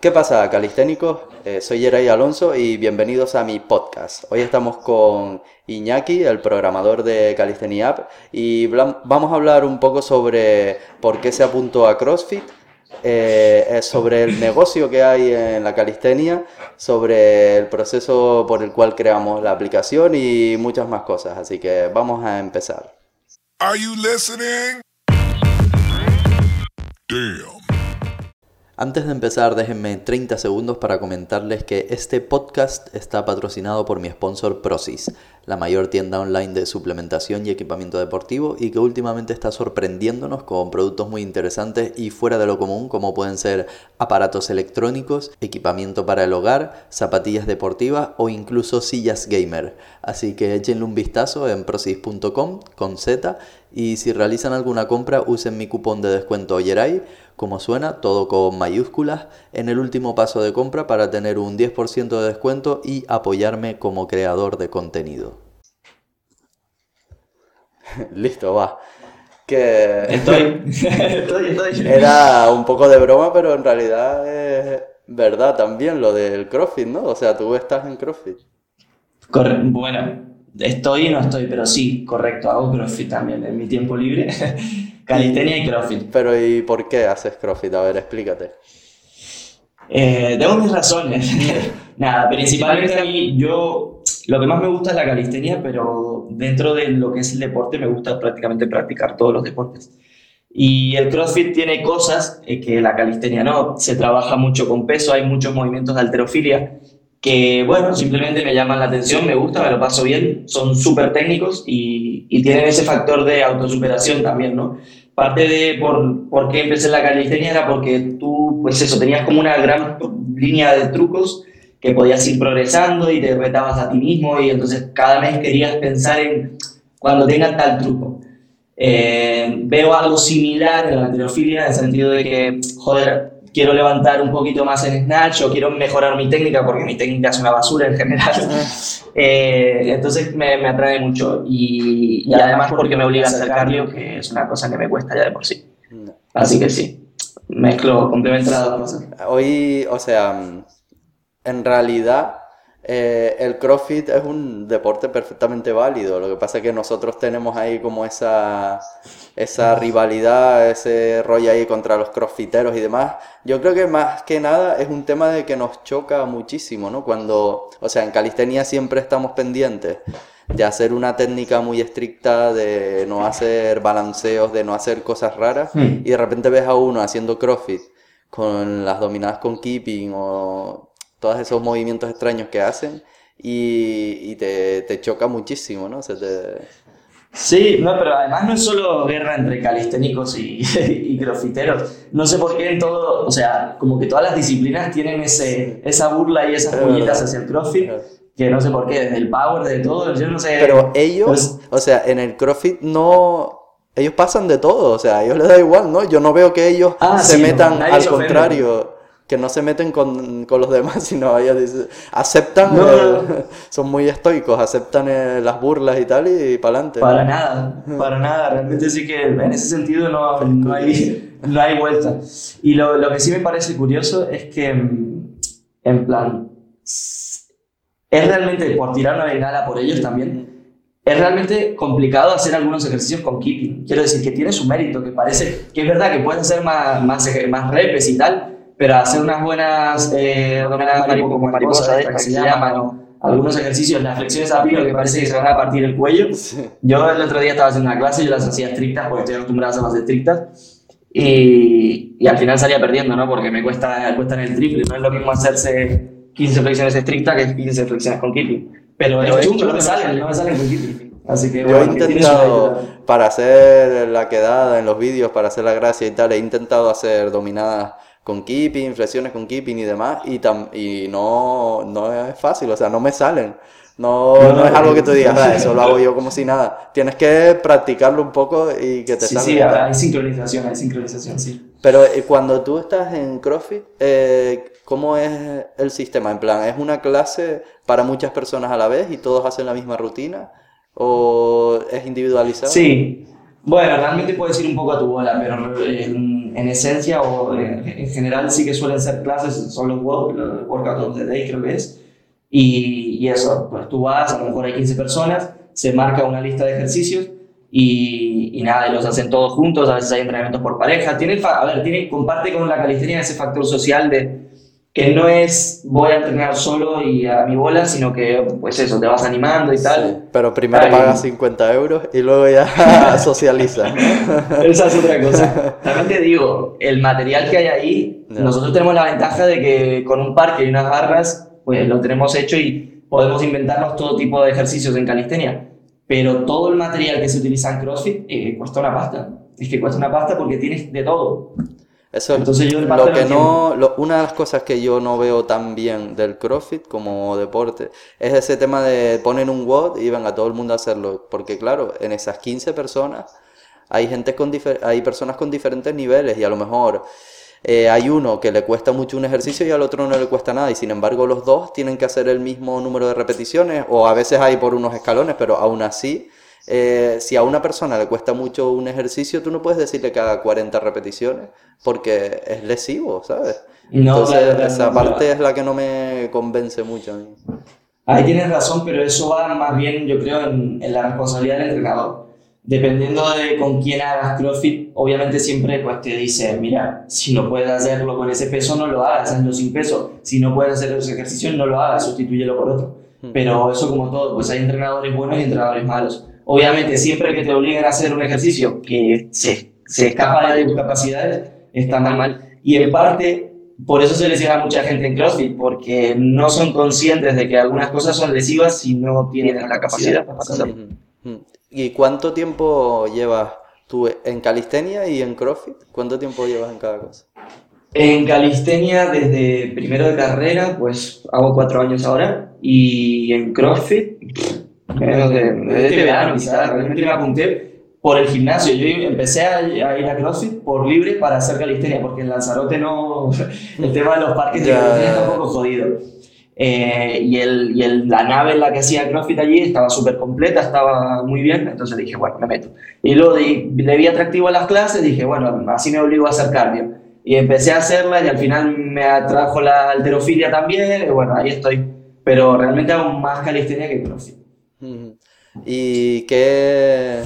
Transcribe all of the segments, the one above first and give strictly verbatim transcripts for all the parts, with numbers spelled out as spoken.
¿Qué pasa, calisténicos? Eh, soy Yeray Alonso y bienvenidos a mi podcast. Hoy estamos con Iñaki, el programador de Calisthenia App, y vamos a hablar un poco sobre por qué se apuntó a CrossFit, eh, sobre el negocio que hay en la calistenia, sobre el proceso por el cual creamos la aplicación y muchas más cosas. Así que vamos a empezar. Are you listening? Damn. Antes de empezar, déjenme treinta segundos para comentarles que este podcast está patrocinado por mi sponsor Prozis, la mayor tienda online de suplementación y equipamiento deportivo, y que últimamente está sorprendiéndonos con productos muy interesantes y fuera de lo común, como pueden ser aparatos electrónicos, equipamiento para el hogar, zapatillas deportivas o incluso sillas gamer. Así que échenle un vistazo en prozis punto com con Z, y si realizan alguna compra usen mi cupón de descuento Yeray, como suena, todo con mayúsculas, en el último paso de compra para tener un diez por ciento de descuento y apoyarme como creador de contenido. Listo, va. Que... Estoy. estoy, estoy. Era un poco de broma, pero en realidad es verdad también lo del CrossFit, ¿no? O sea, tú estás en CrossFit. Corre... Bueno, estoy y no estoy, pero sí, correcto, hago CrossFit también en mi tiempo libre. Calistenia y CrossFit. Pero ¿y por qué haces CrossFit? A ver, explícate. Eh, tengo mis razones. Nada, principalmente a mí, yo, lo que más me gusta es la calistenia, pero dentro de lo que es el deporte me gusta prácticamente practicar todos los deportes. Y el CrossFit tiene cosas eh, que la calistenia no. Se trabaja mucho con peso, hay muchos movimientos de halterofilia que, bueno, simplemente me llaman la atención, me gusta, me lo paso bien, son súper técnicos y, y tienen ese factor de autosuperación también, ¿no? Parte de por, por qué empecé la calistenia era porque tú, pues eso, tenías como una gran línea de trucos que podías ir progresando y te retabas a ti mismo y entonces cada mes querías pensar en cuando tengas tal truco. Eh, veo algo similar en la halterofilia, en el sentido de que, joder, quiero levantar un poquito más en snatch o quiero mejorar mi técnica porque mi técnica es una basura en general. eh, entonces me, me atrae mucho y, y además porque me obliga a hacer cardio, que es una cosa que me cuesta ya de por sí. No. Así que sí, mezclo, complemento las dos cosas. Hoy, o sea, en realidad eh, el CrossFit es un deporte perfectamente válido. Lo que pasa es que nosotros tenemos ahí como esa... esa rivalidad, ese rollo ahí contra los crossfiteros y demás. Yo creo que más que nada es un tema de que nos choca muchísimo, ¿no? Cuando, o sea, en calistenia siempre estamos pendientes de hacer una técnica muy estricta, de no hacer balanceos, de no hacer cosas raras, mm. y de repente ves a uno haciendo CrossFit con las dominadas con kipping o todos esos movimientos extraños que hacen y, y te, te choca muchísimo, ¿no? Se te... Sí, no, pero además no es solo guerra entre calisténicos y, y crossfiteros. No sé por qué en todo, o sea, como que todas las disciplinas tienen ese, esa burla y esas puñetas hacia el CrossFit, que no sé por qué, desde el power, de todo, yo no sé. Pero ellos, pues, o sea, en el CrossFit no... Ellos pasan de todo, o sea, a ellos les da igual, ¿no? Yo no veo que ellos ah, se sí, metan no, al contrario... Ofende. Que no se meten con, con los demás, sino ellos dicen, aceptan, no, el, no. Son muy estoicos, aceptan el, las burlas y tal, y, y para adelante. Para nada, para nada, realmente sí que en ese sentido no, no, hay, no hay vuelta. Y lo, lo que sí me parece curioso es que, en plan, es realmente, por tirar una bengala por ellos también, es realmente complicado hacer algunos ejercicios con kipping. Quiero decir que tiene su mérito, que parece, que es verdad que puedes hacer más, más, más repes y tal, pero hacer unas buenas eh, dominadas maripo, como mariposa, de estas que se llaman, ¿no? Algunos ejercicios, las flexiones a pilo que parece que se van a partir el cuello. Sí. Yo el otro día estaba haciendo una clase y yo las hacía estrictas porque estoy acostumbrado a hacerlas estrictas y, y al final salía perdiendo, ¿no? Porque me cuesta, cuestan el triple, no es lo mismo hacerse quince flexiones estrictas que quince flexiones con kipping. Pero, pero es chungo, no me salen, no me salen con kipping. Así que, bueno, yo he intentado, para hacer la quedada en los vídeos, para hacer la gracia y tal, he intentado hacer dominadas con kipping, flexiones con kipping y demás, y, tam- y no, no es fácil, o sea, no me salen. No, no, no es algo que tú digas, ah, eso lo hago yo como si nada. Tienes que practicarlo un poco y que te sí, salga. Sí, ahora hay sincronización, hay sincronización, sí. Pero eh, cuando tú estás en CrossFit, eh, ¿cómo es el sistema? En plan, ¿es una clase para muchas personas a la vez y todos hacen la misma rutina? ¿O es individualizado? Sí, bueno, realmente puedes ir un poco a tu bola, pero en, en esencia o en, en general sí que suelen ser clases, son los workouts of the day, creo que es. Y, y eso, pues tú vas, a lo mejor hay quince personas, se marca una lista de ejercicios y, y nada, y los hacen todos juntos, a veces hay entrenamientos por pareja. Tiene, a ver, tiene, comparte con la calistenia ese factor social de que no es voy a entrenar solo y a mi bola, sino que pues eso, te vas animando y tal. Sí, pero primero Ay, pagas cincuenta euros y luego ya socializas. Esa es otra cosa. También te digo, el material que hay ahí, no. Nosotros tenemos la ventaja de que con un parque y unas barras, pues lo tenemos hecho y podemos inventarnos todo tipo de ejercicios en calistenia. Pero todo el material que se utiliza en CrossFit eh, cuesta una pasta. Es que cuesta una pasta porque tienes de todo. Eso Entonces, yo lo que no, lo, una de las cosas que yo no veo tan bien del CrossFit como deporte es ese tema de poner un WOD y venga todo el mundo a hacerlo, porque claro, en esas quince personas hay gente con difer- hay personas con diferentes niveles y a lo mejor eh, hay uno que le cuesta mucho un ejercicio y al otro no le cuesta nada y sin embargo los dos tienen que hacer el mismo número de repeticiones o a veces hay por unos escalones, pero aún así Eh, si a una persona le cuesta mucho un ejercicio, tú no puedes decirle que haga cuarenta repeticiones porque es lesivo, ¿sabes? No, Entonces claro, claro, esa no, parte claro. es la que no me convence mucho a mí. Ahí tienes razón, pero eso va más bien, yo creo, en, en la responsabilidad del entrenador. Dependiendo de con quién hagas CrossFit, obviamente siempre pues, te dice, mira, si no puedes hacerlo con ese peso, no lo hagas, hazlo sin peso. Si no puedes hacer esos ejercicios, no lo hagas, sustitúyelo por otro. Mm. Pero eso como todo, pues hay entrenadores buenos y entrenadores malos. Obviamente, siempre que te obliguen a hacer un ejercicio que se, se escapa de tus capacidades, está mal, mal. Y en parte, por eso se lesiona a mucha gente en CrossFit, porque no son conscientes de que algunas cosas son lesivas si no tienen la capacidad para pasarlo. ¿Y cuánto tiempo llevas tú en calistenia y en CrossFit? ¿Cuánto tiempo llevas en cada cosa? En calistenia, desde primero de carrera, pues hago cuatro años ahora, y en CrossFit... Menos de, de este verano, quizás, realmente me apunté por el gimnasio. Yo empecé a, a ir a CrossFit por libre para hacer calistenia, porque en Lanzarote no, el tema de los parques de calistenia está un poco jodido. Eh, y el, y el, la nave en la que hacía CrossFit allí estaba súper completa, estaba muy bien, entonces dije, bueno, me meto. Y luego de, le vi atractivo a las clases, dije, bueno, así me obligo a hacer cardio. Y empecé a hacerla y al final me atrajo la halterofilia también, y bueno, ahí estoy. Pero realmente hago más calistenia que CrossFit. Y que...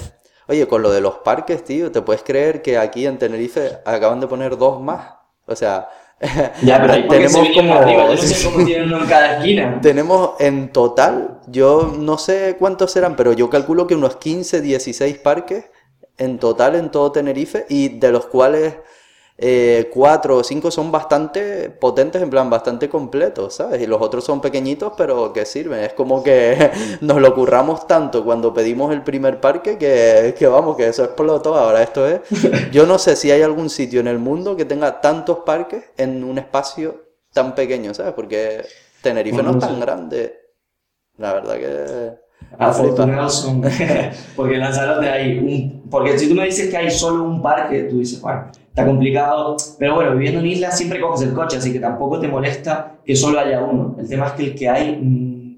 Oye, con lo de los parques, tío, ¿te puedes creer que aquí en Tenerife acaban de poner dos más? O sea... Ya, pero hay tenemos como... Arriba. Yo no sé cómo tienen uno en cada esquina. Tenemos en total, yo no sé cuántos serán, pero yo calculo que unos quince, dieciséis parques en total en todo Tenerife, y de los cuales... Eh, cuatro o cinco son bastante potentes, en plan bastante completos, ¿sabes? Y los otros son pequeñitos, pero que sirven. Es como que nos lo curramos tanto cuando pedimos el primer parque que, que vamos, que eso explotó. Ahora esto es... Yo no sé si hay algún sitio en el mundo que tenga tantos parques en un espacio tan pequeño, ¿sabes? Porque Tenerife bueno, no es tan sí. grande. La verdad que... Afortunados son, porque en Lanzarote hay un... Porque si tú me dices que hay solo un parque, tú dices, bueno, está complicado. Pero bueno, viviendo en isla siempre coges el coche, así que tampoco te molesta que solo haya uno. El tema es que el que hay mmm,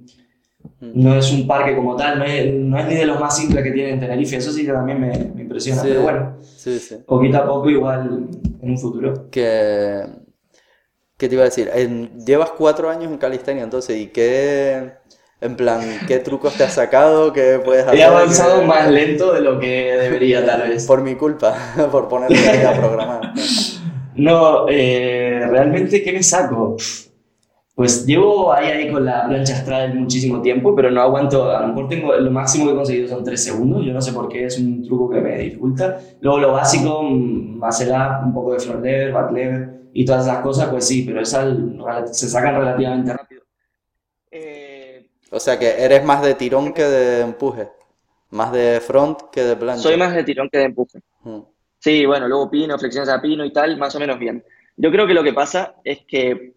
no es un parque como tal, no es, no es ni de los más simples que tiene en Tenerife. Eso sí que también me, me impresiona, sí, pero bueno, sí, sí. Poquito a poco igual en un futuro. Que, ¿qué te iba a decir? En, llevas cuatro años en calistenia, entonces, ¿y qué...? En plan, ¿qué trucos te has sacado? ¿Qué puedes hacer? He avanzado que... más lento de lo que debería, tal vez. Por mi culpa, por ponerme a programar. No, eh, realmente, ¿qué me saco? Pues llevo ahí, ahí con la plancha Straddle muchísimo tiempo, pero no aguanto. A lo mejor tengo, lo máximo que he conseguido son tres segundos. Yo no sé por qué, es un truco que me dificulta. Luego lo básico, macelar, un poco de front lever, back lever y todas esas cosas, pues sí, pero esas se sacan relativamente rápido. Eh... O sea que eres más de tirón que de empuje, más de front que de plancha. Soy más de tirón que de empuje. Hmm. Sí, bueno, luego pino, flexiones a pino y tal, más o menos bien. Yo creo que lo que pasa es que,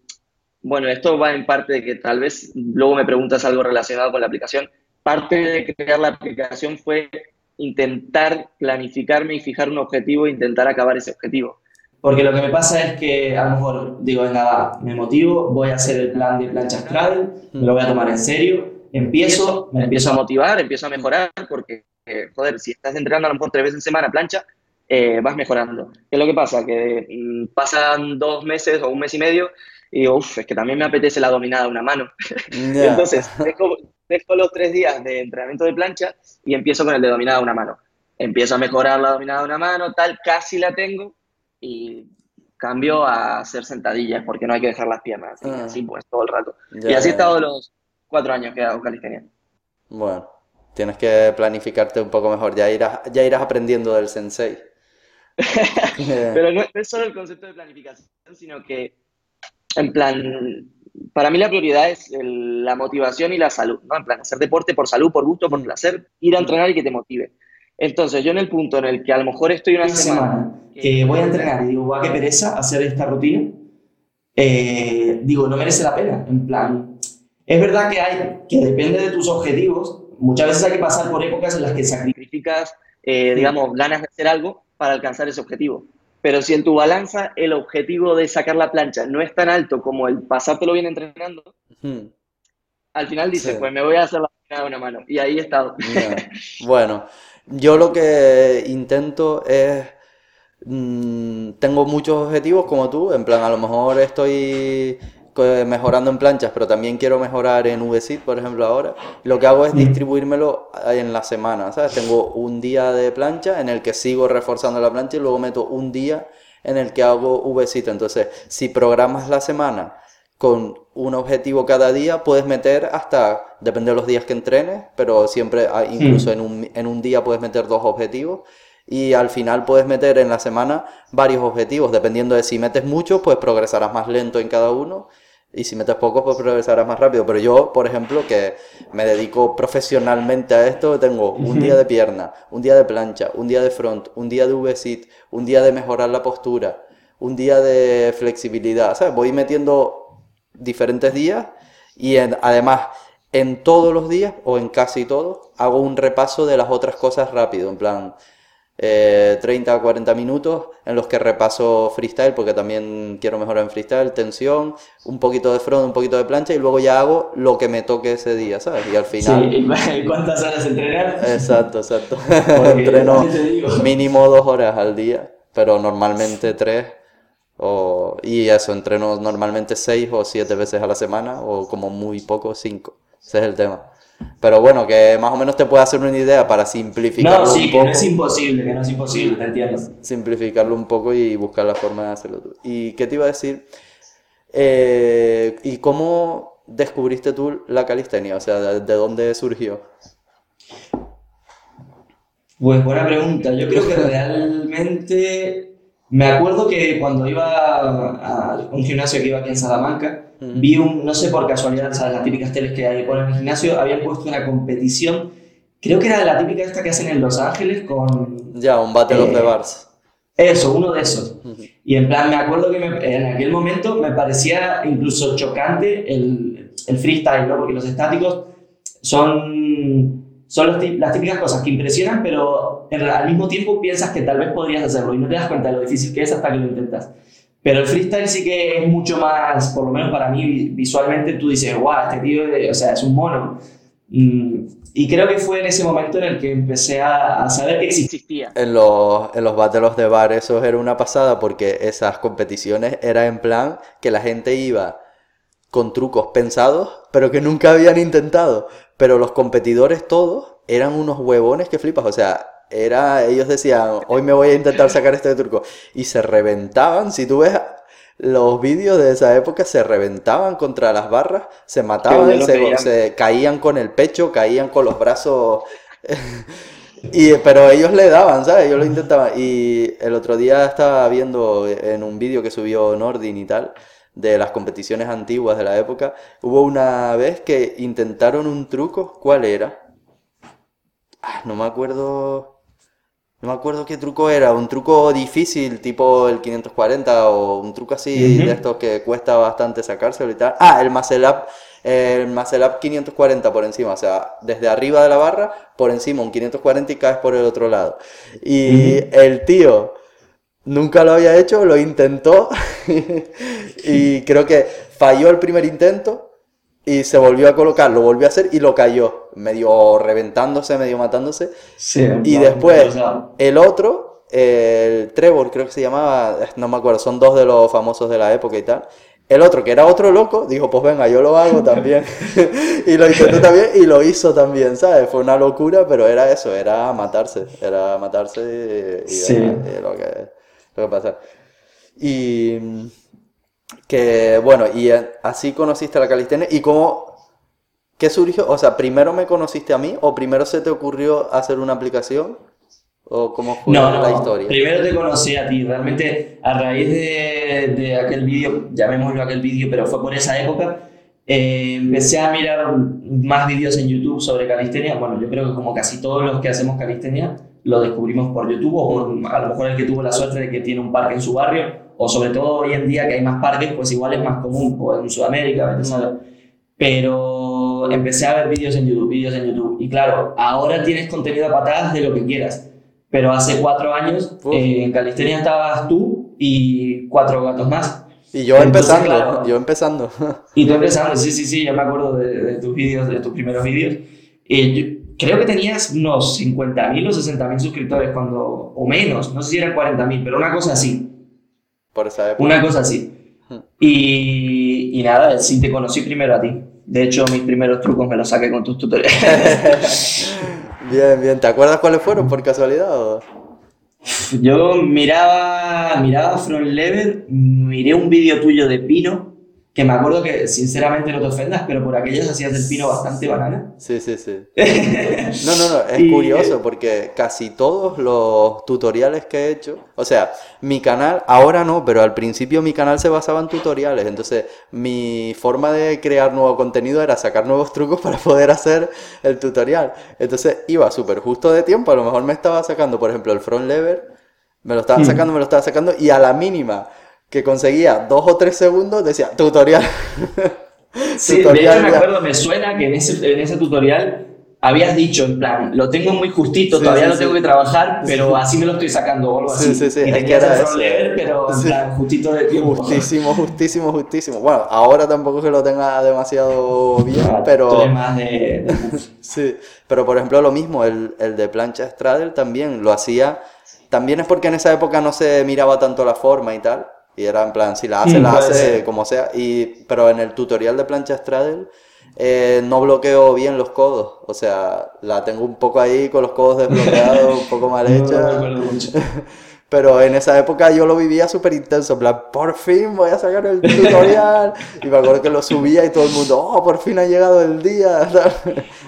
bueno, esto va en parte de que tal vez luego me preguntas algo relacionado con la aplicación. Parte de crear la aplicación fue intentar planificarme y fijar un objetivo e intentar acabar ese objetivo. Porque lo que me pasa es que a lo mejor digo, venga, va, me motivo, voy a hacer el plan de plancha Straddle, me lo voy a tomar en serio, empiezo, me empiezo a motivar, empiezo a mejorar, porque, eh, joder, si estás entrenando a lo mejor tres veces en semana plancha, eh, vas mejorando. ¿Qué es lo que pasa? Que mm, pasan dos meses o un mes y medio y digo, uff, es que también me apetece la dominada de una mano. Yeah. Y entonces dejo, dejo los tres días de entrenamiento de plancha y empiezo con el de dominada de una mano. Empiezo a mejorar la dominada de una mano, tal, casi la tengo y cambio a hacer sentadillas porque no hay que dejar las piernas. Ah. Y así pues todo el rato. Yeah. Y así he estado los cuatro años que hago calistenia. Bueno, tienes que planificarte un poco mejor, ya irás, ya irás aprendiendo del sensei. Pero no es solo el concepto de planificación, sino que, en plan, para mí la prioridad es el, la motivación y la salud, ¿no? En plan, hacer deporte por salud, por gusto, por placer, ir a entrenar y que te motive. Entonces, yo en el punto en el que a lo mejor estoy una, una semana, semana que voy a entrenar y digo, guau, qué pereza hacer esta rutina, eh, digo, no merece la pena, en plan... Es verdad que hay, que depende de tus objetivos, muchas veces hay que pasar por épocas en las que sacrificas, eh, digamos, ganas de hacer algo para alcanzar ese objetivo. Pero si en tu balanza el objetivo de sacar la plancha no es tan alto como el pasártelo bien entrenando, uh-huh. al final dices, sí. pues me voy a hacer la plancha de una mano. Y ahí he estado. Yeah. Bueno, yo lo que intento es... Mmm, tengo muchos objetivos como tú, en plan, a lo mejor estoy... mejorando en planchas, pero también quiero mejorar en V-sit, por ejemplo, ahora. Lo que hago es distribuírmelo en la semana, ¿sabes? Tengo un día de plancha en el que sigo reforzando la plancha y luego meto un día en el que hago V-sit. Entonces, si programas la semana con un objetivo cada día, puedes meter hasta, depende de los días que entrenes, pero siempre, incluso en un, en un día puedes meter dos objetivos. Y al final puedes meter en la semana varios objetivos, dependiendo de si metes muchos, pues progresarás más lento en cada uno. Y si metes pocos, pues progresarás más rápido. Pero yo, por ejemplo, que me dedico profesionalmente a esto, tengo un día de pierna, un día de plancha, un día de front, un día de V-sit, un día de mejorar la postura, un día de flexibilidad, ¿sabes? Voy metiendo diferentes días y en, además en todos los días, o en casi todos, hago un repaso de las otras cosas rápido, en plan... Eh, treinta a cuarenta minutos en los que repaso freestyle, porque también quiero mejorar en freestyle, tensión, un poquito de front, un poquito de plancha, y luego ya hago lo que me toque ese día, ¿sabes? Y al final... Sí, ¿cuántas horas entrenar? Exacto, exacto. Entreno mínimo dos horas al día, pero normalmente tres, o... y eso, entreno normalmente seis o siete veces a la semana, o como muy poco, cinco. Ese es el tema. Pero bueno, que más o menos te puede hacer una idea para simplificarlo. No, sí, un poco. Que no es imposible, que no es imposible, te entiendes. Simplificarlo un poco y buscar la forma de hacerlo tú. ¿Y qué te iba a decir? Eh, ¿Y cómo descubriste tú la calistenia? O sea, ¿de, de dónde surgió? Pues buena pregunta. Yo creo que realmente... Me acuerdo que cuando iba a, a un gimnasio que iba aquí en Salamanca, mm. vi un, no sé por casualidad, ¿sabes? Las típicas teles que hay por el gimnasio, habían puesto una competición, creo que era de la típica esta que hacen en Los Ángeles con... Ya, un Battle eh, of the Bars. Eso, uno de esos. Mm-hmm. Y en plan, me acuerdo que me, en aquel momento me parecía incluso chocante el, el freestyle, ¿no? Porque los estáticos son... Son los t- las típicas cosas que impresionan, pero en, al mismo tiempo piensas que tal vez podrías hacerlo y no te das cuenta de lo difícil que es hasta que lo intentas. Pero el freestyle sí que es mucho más, por lo menos para mí, visualmente tú dices, guau, wow, este tío, o sea, es un mono. Y creo que fue en ese momento en el que empecé a, a saber que existía. En los, en los Battle of the Bars eso era una pasada porque esas competiciones era en plan que la gente iba con trucos pensados, pero que nunca habían intentado. Pero los competidores todos eran unos huevones que flipas, o sea, era, ellos decían, hoy me voy a intentar sacar este truco, y se reventaban, si tú ves los vídeos de esa época, se reventaban contra las barras, se mataban, se, se caían con el pecho, caían con los brazos, y, pero ellos le daban, ¿sabes? Ellos lo intentaban, y el otro día estaba viendo en un vídeo que subió Nordin y tal, de las competiciones antiguas de la época, hubo una vez que intentaron un truco, ¿cuál era? Ah, no me acuerdo, no me acuerdo qué truco era, un truco difícil, tipo el quinientos cuarenta o un truco así, uh-huh. de estos que cuesta bastante sacárselo y tal. Ah, el muscle up, el muscle up quinientos cuarenta por encima, o sea, desde arriba de la barra, por encima un quinientos cuarenta y caes por el otro lado. Y uh-huh. el tío... Nunca lo había hecho, lo intentó y creo que falló el primer intento y se volvió a colocar, lo volvió a hacer y lo cayó, medio reventándose, medio matándose. Sí, y no, después no, no. el otro el Trevor, creo que se llamaba, no me acuerdo, son dos de los famosos de la época y tal. El otro, que era otro loco, dijo, pues venga, yo lo hago también. Y lo intentó también y lo hizo también, ¿sabes? Fue una locura, pero era eso, era matarse, era matarse y, y, sí. y lo, que, lo que pasa. Y que, bueno, y así conociste a la calistenia. ¿Y cómo, qué surgió? O sea, ¿primero me conociste a mí o primero se te ocurrió hacer una aplicación? ¿O cómo fue no, no, la historia? Primero te conocí a ti, realmente a raíz de, de aquel vídeo, llamémoslo aquel vídeo, pero fue por esa época, eh, empecé a mirar más vídeos en YouTube sobre calistenia. Bueno, yo creo que como casi todos los que hacemos calistenia, lo descubrimos por YouTube, o a lo mejor el que tuvo la suerte de que tiene un parque en su barrio, o sobre todo hoy en día que hay más parques, pues igual es más común, o en Sudamérica, ¿sabes? Pero empecé a ver vídeos en YouTube, vídeos en YouTube, y claro, ahora tienes contenido a patadas de lo que quieras. Pero hace cuatro años eh, en calistenia estabas tú y cuatro gatos más. Y yo Entonces, empezando, claro, yo empezando. Y tú empezando, sí, sí, sí, yo me acuerdo de, de tus vídeos, de tus primeros vídeos. Eh, creo que tenías unos cincuenta mil o sesenta mil suscriptores cuando, o menos, no sé si eran cuarenta mil, pero una cosa así. Por esa época. Una cosa así. Y, y nada, sí te conocí primero a ti. De hecho, mis primeros trucos me los saqué con tus tutoriales. Bien, bien. ¿Te acuerdas cuáles fueron por casualidad? O? Yo miraba, miraba Front Lever, miré un vídeo tuyo de Pino, que me acuerdo que, sinceramente, no te ofendas, pero por aquellos hacías del Pino bastante banana. Sí, sí, sí. No, no, no, es y, curioso porque casi todos los tutoriales que he hecho, o sea, mi canal, ahora no, pero al principio mi canal se basaba en tutoriales, entonces mi forma de crear nuevo contenido era sacar nuevos trucos para poder hacer el tutorial. Entonces iba súper justo de tiempo, a lo mejor me estaba sacando, por ejemplo, el front lever, me lo estaba sacando, me lo estaba sacando, y a la mínima que conseguía dos o tres segundos, decía, tutorial. Sí, tutorial, de hecho me acuerdo, me suena que en ese, en ese tutorial habías dicho, en plan, lo tengo muy justito, sí, todavía sí, lo sí. tengo que trabajar, pero así me lo estoy sacando o algo así. Sí, sí, sí. Y te quedas el front lever, pero en sí. plan, justito de tiempo. Justísimo, justísimo, justísimo. Bueno, ahora tampoco es que lo tenga demasiado bien, no, pero... Tú eres más de... de... Sí, pero por ejemplo lo mismo, el, el de plancha straddle también lo hacía. También es porque en esa época no se miraba tanto la forma y tal. Y era en plan, si la hace, sí, la hace, ser. como sea. Y, pero en el tutorial de plancha straddle eh, no bloqueo bien los codos. O sea, la tengo un poco ahí con los codos desbloqueados, un poco mal hecha. No, no, no, no, no. Pero en esa época yo lo vivía súper intenso. En plan, por fin voy a sacar el tutorial. Y me acuerdo que lo subía y todo el mundo, oh, por fin ha llegado el día.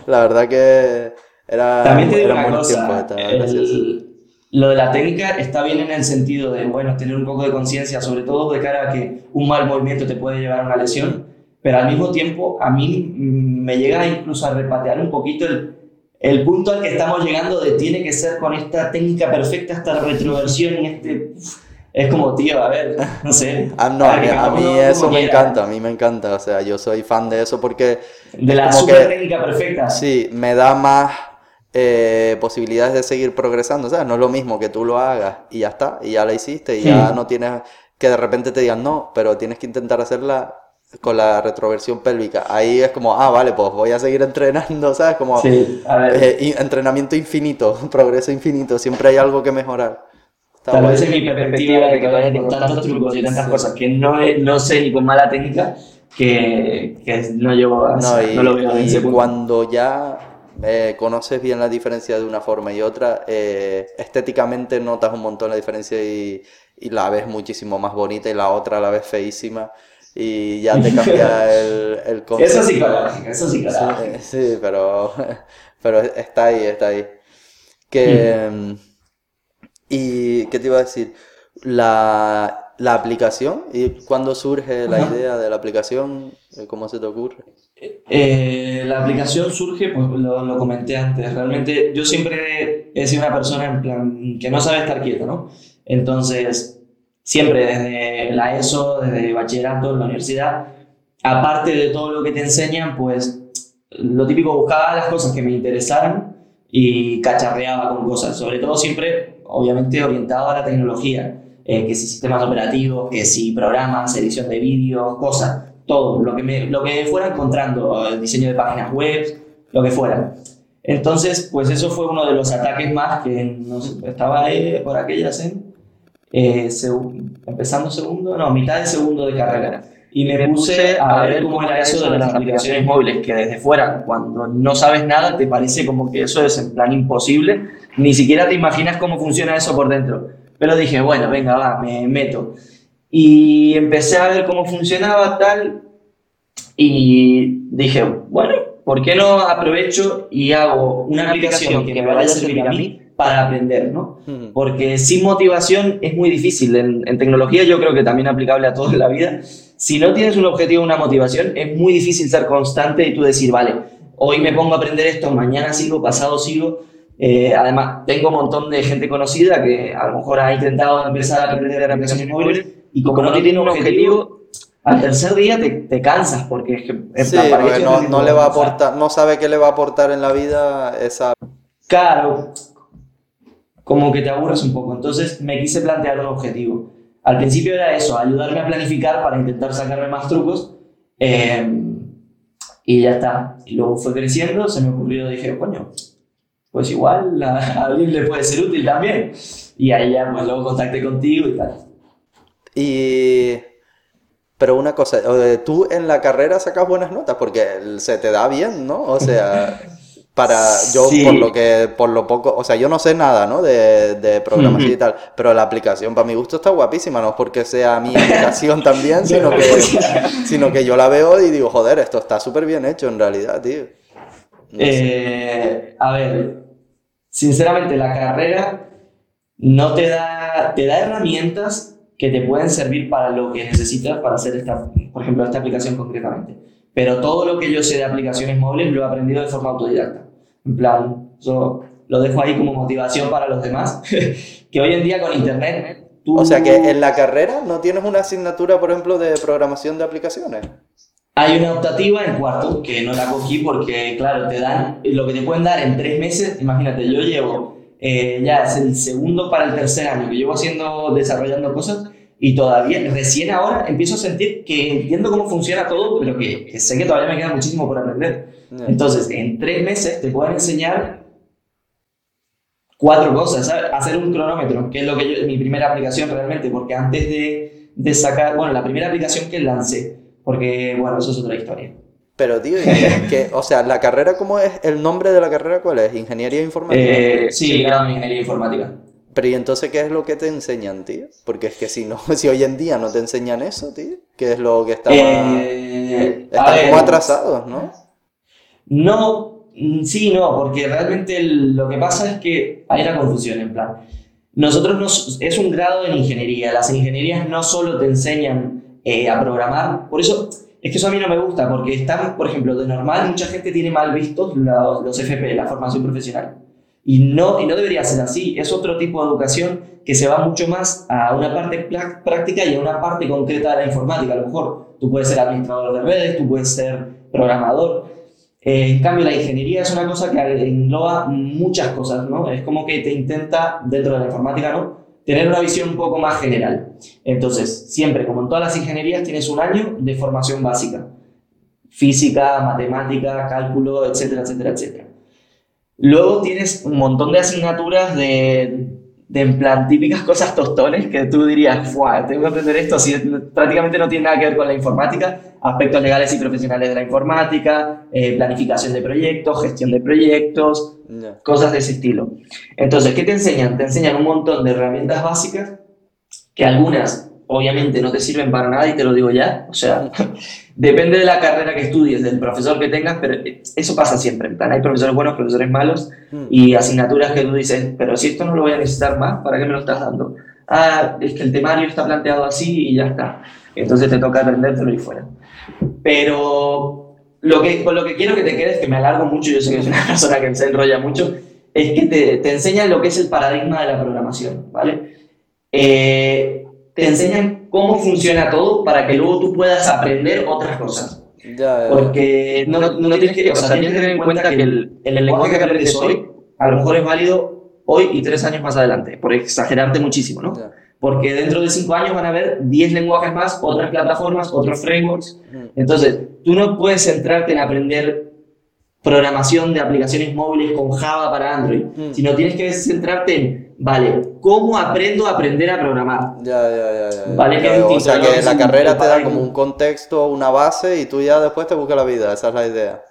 La verdad que era, También te digo era una cosa, tiempo. El... Lo de la técnica está bien en el sentido de, bueno, tener un poco de conciencia, sobre todo de cara a que un mal movimiento te puede llevar a una lesión, pero al mismo tiempo a mí me llega incluso a repatear un poquito el, el punto al que estamos llegando de tiene que ser con esta técnica perfecta, esta retroversión y este... Es como, tío, a ver, no sé. Ah, no, a, mí, a mí eso me quiera. encanta, a mí me encanta, o sea, yo soy fan de eso porque... De la super técnica perfecta. Sí, me da más... Eh, posibilidades de seguir progresando, o sea, no es lo mismo que tú lo hagas y ya está, y ya la hiciste y sí. ya no tienes que de repente te digan no, pero tienes que intentar hacerla con la retroversión pélvica. Ahí es como, ah, vale, pues voy a seguir entrenando, ¿sabes? Como sí, a ver. Eh, entrenamiento infinito, progreso infinito, siempre hay algo que mejorar. Está Tal vez en mi perspectiva de que vaya con tantos trucos y tantas sí. cosas que no, es, no sé ni con mala técnica que, que no llevo a, no, y, no lo veo y cuando ya Eh, conoces bien la diferencia de una forma y otra, eh, estéticamente notas un montón la diferencia y, y la ves muchísimo más bonita y la otra la ves feísima y ya te cambia el, el concepto. Eso sí, psicológico, eso sí, psicológico. Sí, sí, pero, pero está ahí, está ahí. Que, mm. ¿Y qué te iba a decir? La, la aplicación, ¿y cuándo surge la Ajá. idea de la aplicación? ¿Cómo se te ocurre? Eh, la aplicación surge, pues lo, lo comenté antes, realmente yo siempre he sido una persona en plan que no sabe estar quieto, ¿no? Entonces, siempre desde la ESO, desde bachillerato, la universidad, aparte de todo lo que te enseñan, pues lo típico, buscaba las cosas que me interesaran y cacharreaba con cosas, sobre todo siempre, obviamente, orientado a la tecnología, eh, que si sistemas operativos, que si programas, edición de vídeos, cosas... Todo, lo que, me, lo que fuera encontrando, el diseño de páginas web, lo que fuera. Entonces, pues eso fue uno de los ataques más que nos, estaba ahí por aquella sen, eh, seg- empezando segundo, no, mitad de segundo de carrera. Y me puse a ver cómo era eso de las aplicaciones móviles, que desde fuera, cuando no sabes nada, te parece como que eso es en plan imposible, ni siquiera te imaginas cómo funciona eso por dentro. Pero dije, bueno, venga, va, me meto. Y empecé a ver cómo funcionaba tal, y dije, bueno, ¿por qué no aprovecho y hago una, una aplicación, aplicación que me vaya a servir a mí para aprender, ¿no? Mm. Porque sin motivación es muy difícil. En, en tecnología, yo creo que también aplicable a todo en la vida, si no tienes un objetivo, una motivación, es muy difícil ser constante y tú decir, vale, hoy me pongo a aprender esto, mañana sigo, pasado sigo. Eh, además, tengo un montón de gente conocida que a lo mejor ha intentado empezar a aprender de aplicaciones móviles y como no tiene un objetivo, al tercer día te, te cansas porque es que sí, para porque no, no le va a aportar, no sabe qué le va a aportar en la vida esa. Claro, como que te aburres un poco. Entonces me quise plantear un objetivo. Al principio era eso, ayudarme a planificar para intentar sacarme más trucos, eh, y ya está. Y luego fue creciendo, se me ocurrió, dije, coño, pues igual a, a alguien le puede ser útil también. Y ahí ya pues luego contacté contigo y tal. Y... Pero una cosa, tú en la carrera sacas buenas notas porque se te da bien, ¿no? O sea... Para yo, sí. por lo que por lo poco, o sea, yo no sé nada, ¿no? De, de programas y tal, pero la aplicación, para mi gusto, está guapísima, no es porque sea mi aplicación también, sino que, sino que yo la veo y digo, joder, esto está súper bien hecho en realidad, tío. No eh, a ver, sinceramente, la carrera no te da, te da herramientas que te pueden servir para lo que necesitas para hacer esta, por ejemplo, esta aplicación concretamente. Pero todo lo que yo sé de aplicaciones móviles lo he aprendido de forma autodidacta. En plan, yo lo dejo ahí como motivación para los demás, que hoy en día con internet... Tú... O sea que en la carrera no tienes una asignatura, por ejemplo, de programación de aplicaciones. Hay una optativa en cuarto, que no la cogí porque, claro, te dan lo que te pueden dar en tres meses. Imagínate, yo llevo, eh, ya es el segundo para el tercer año que llevo haciendo, desarrollando cosas... Y todavía, recién ahora, empiezo a sentir que entiendo cómo funciona todo, pero que, que sé que todavía me queda muchísimo por aprender. Yeah. Entonces, en tres meses te pueden enseñar cuatro cosas, ¿sabes? Hacer un cronómetro, que es lo que yo, mi primera aplicación realmente, porque antes de, de sacar, bueno, la primera aplicación que lancé, porque, bueno, eso es otra historia. Pero, tío, es que, o sea, la carrera, ¿cómo es? ¿El nombre de la carrera cuál es? ¿Ingeniería Informática? Eh, sí, sí, claro, Ingeniería Informática. Pero ¿y entonces qué es lo que te enseñan, tío? Porque es que si no, si hoy en día no te enseñan eso, tío, ¿qué es lo que estaba, eh, están ver, como atrasados, ¿no? No, sí, no, porque realmente el, lo que pasa es que hay una confusión, en plan. Nosotros nos, es un grado en ingeniería, las ingenierías no solo te enseñan eh, a programar, por eso es que eso a mí no me gusta, porque están, por ejemplo, de normal mucha gente tiene mal vistos los, los F P, la formación profesional. Y no, y no debería ser así, es otro tipo de educación que se va mucho más a una parte pl- práctica y a una parte concreta de la informática, a lo mejor. Tú puedes ser administrador de redes, tú puedes ser programador. Eh, en cambio, la ingeniería es una cosa que engloba muchas cosas, ¿no? Es como que te intenta, dentro de la informática, ¿no?, tener una visión un poco más general. Entonces, siempre, como en todas las ingenierías, tienes un año de formación básica. Física, matemática, cálculo, etcétera, etcétera, etcétera. Luego tienes un montón de asignaturas de, de en plan típicas cosas tostones que tú dirías, ¡fuah! Tengo que aprender esto, si prácticamente no tiene nada que ver con la informática, aspectos legales y profesionales de la informática, eh, planificación de proyectos, gestión de proyectos, no. Cosas de ese estilo. Entonces, ¿qué te enseñan? Te enseñan un montón de herramientas básicas que algunas, obviamente, no te sirven para nada y te lo digo ya, o sea... Depende de la carrera que estudies, del profesor que tengas, pero eso pasa siempre. En plan, hay profesores buenos, profesores malos, mm. y asignaturas que tú dices, pero si esto no lo voy a necesitar más, ¿para qué me lo estás dando? Ah, es que el temario está planteado así y ya está. Entonces te toca aprendértelo y fuera. Pero lo que, con lo que quiero que te quedes, que me alargo mucho, yo sé que soy una persona que se enrolla mucho, es que te, te enseñan lo que es el paradigma de la programación, ¿vale? Eh, te enseñan cómo funciona todo para que luego tú puedas aprender otras cosas. Ya, ya. Porque no, no, no tienes que, o sea, tienes que tener en cuenta que el, el, el lenguaje que aprendes hoy, a lo mejor es válido hoy y tres años más adelante, por exagerarte muchísimo, ¿no? Ya. Porque dentro de cinco años van a haber diez lenguajes más, otras plataformas, otros frameworks. Entonces, tú no puedes centrarte en aprender programación de aplicaciones móviles con Java para Android, mm. sino tienes que centrarte en, vale, ¿cómo aprendo a aprender a programar? Ya, ya, ya. ya ¿Vale? Ya, o sea, que la carrera te da como un contexto, una base, y tú ya después te buscas la vida, esa es la idea.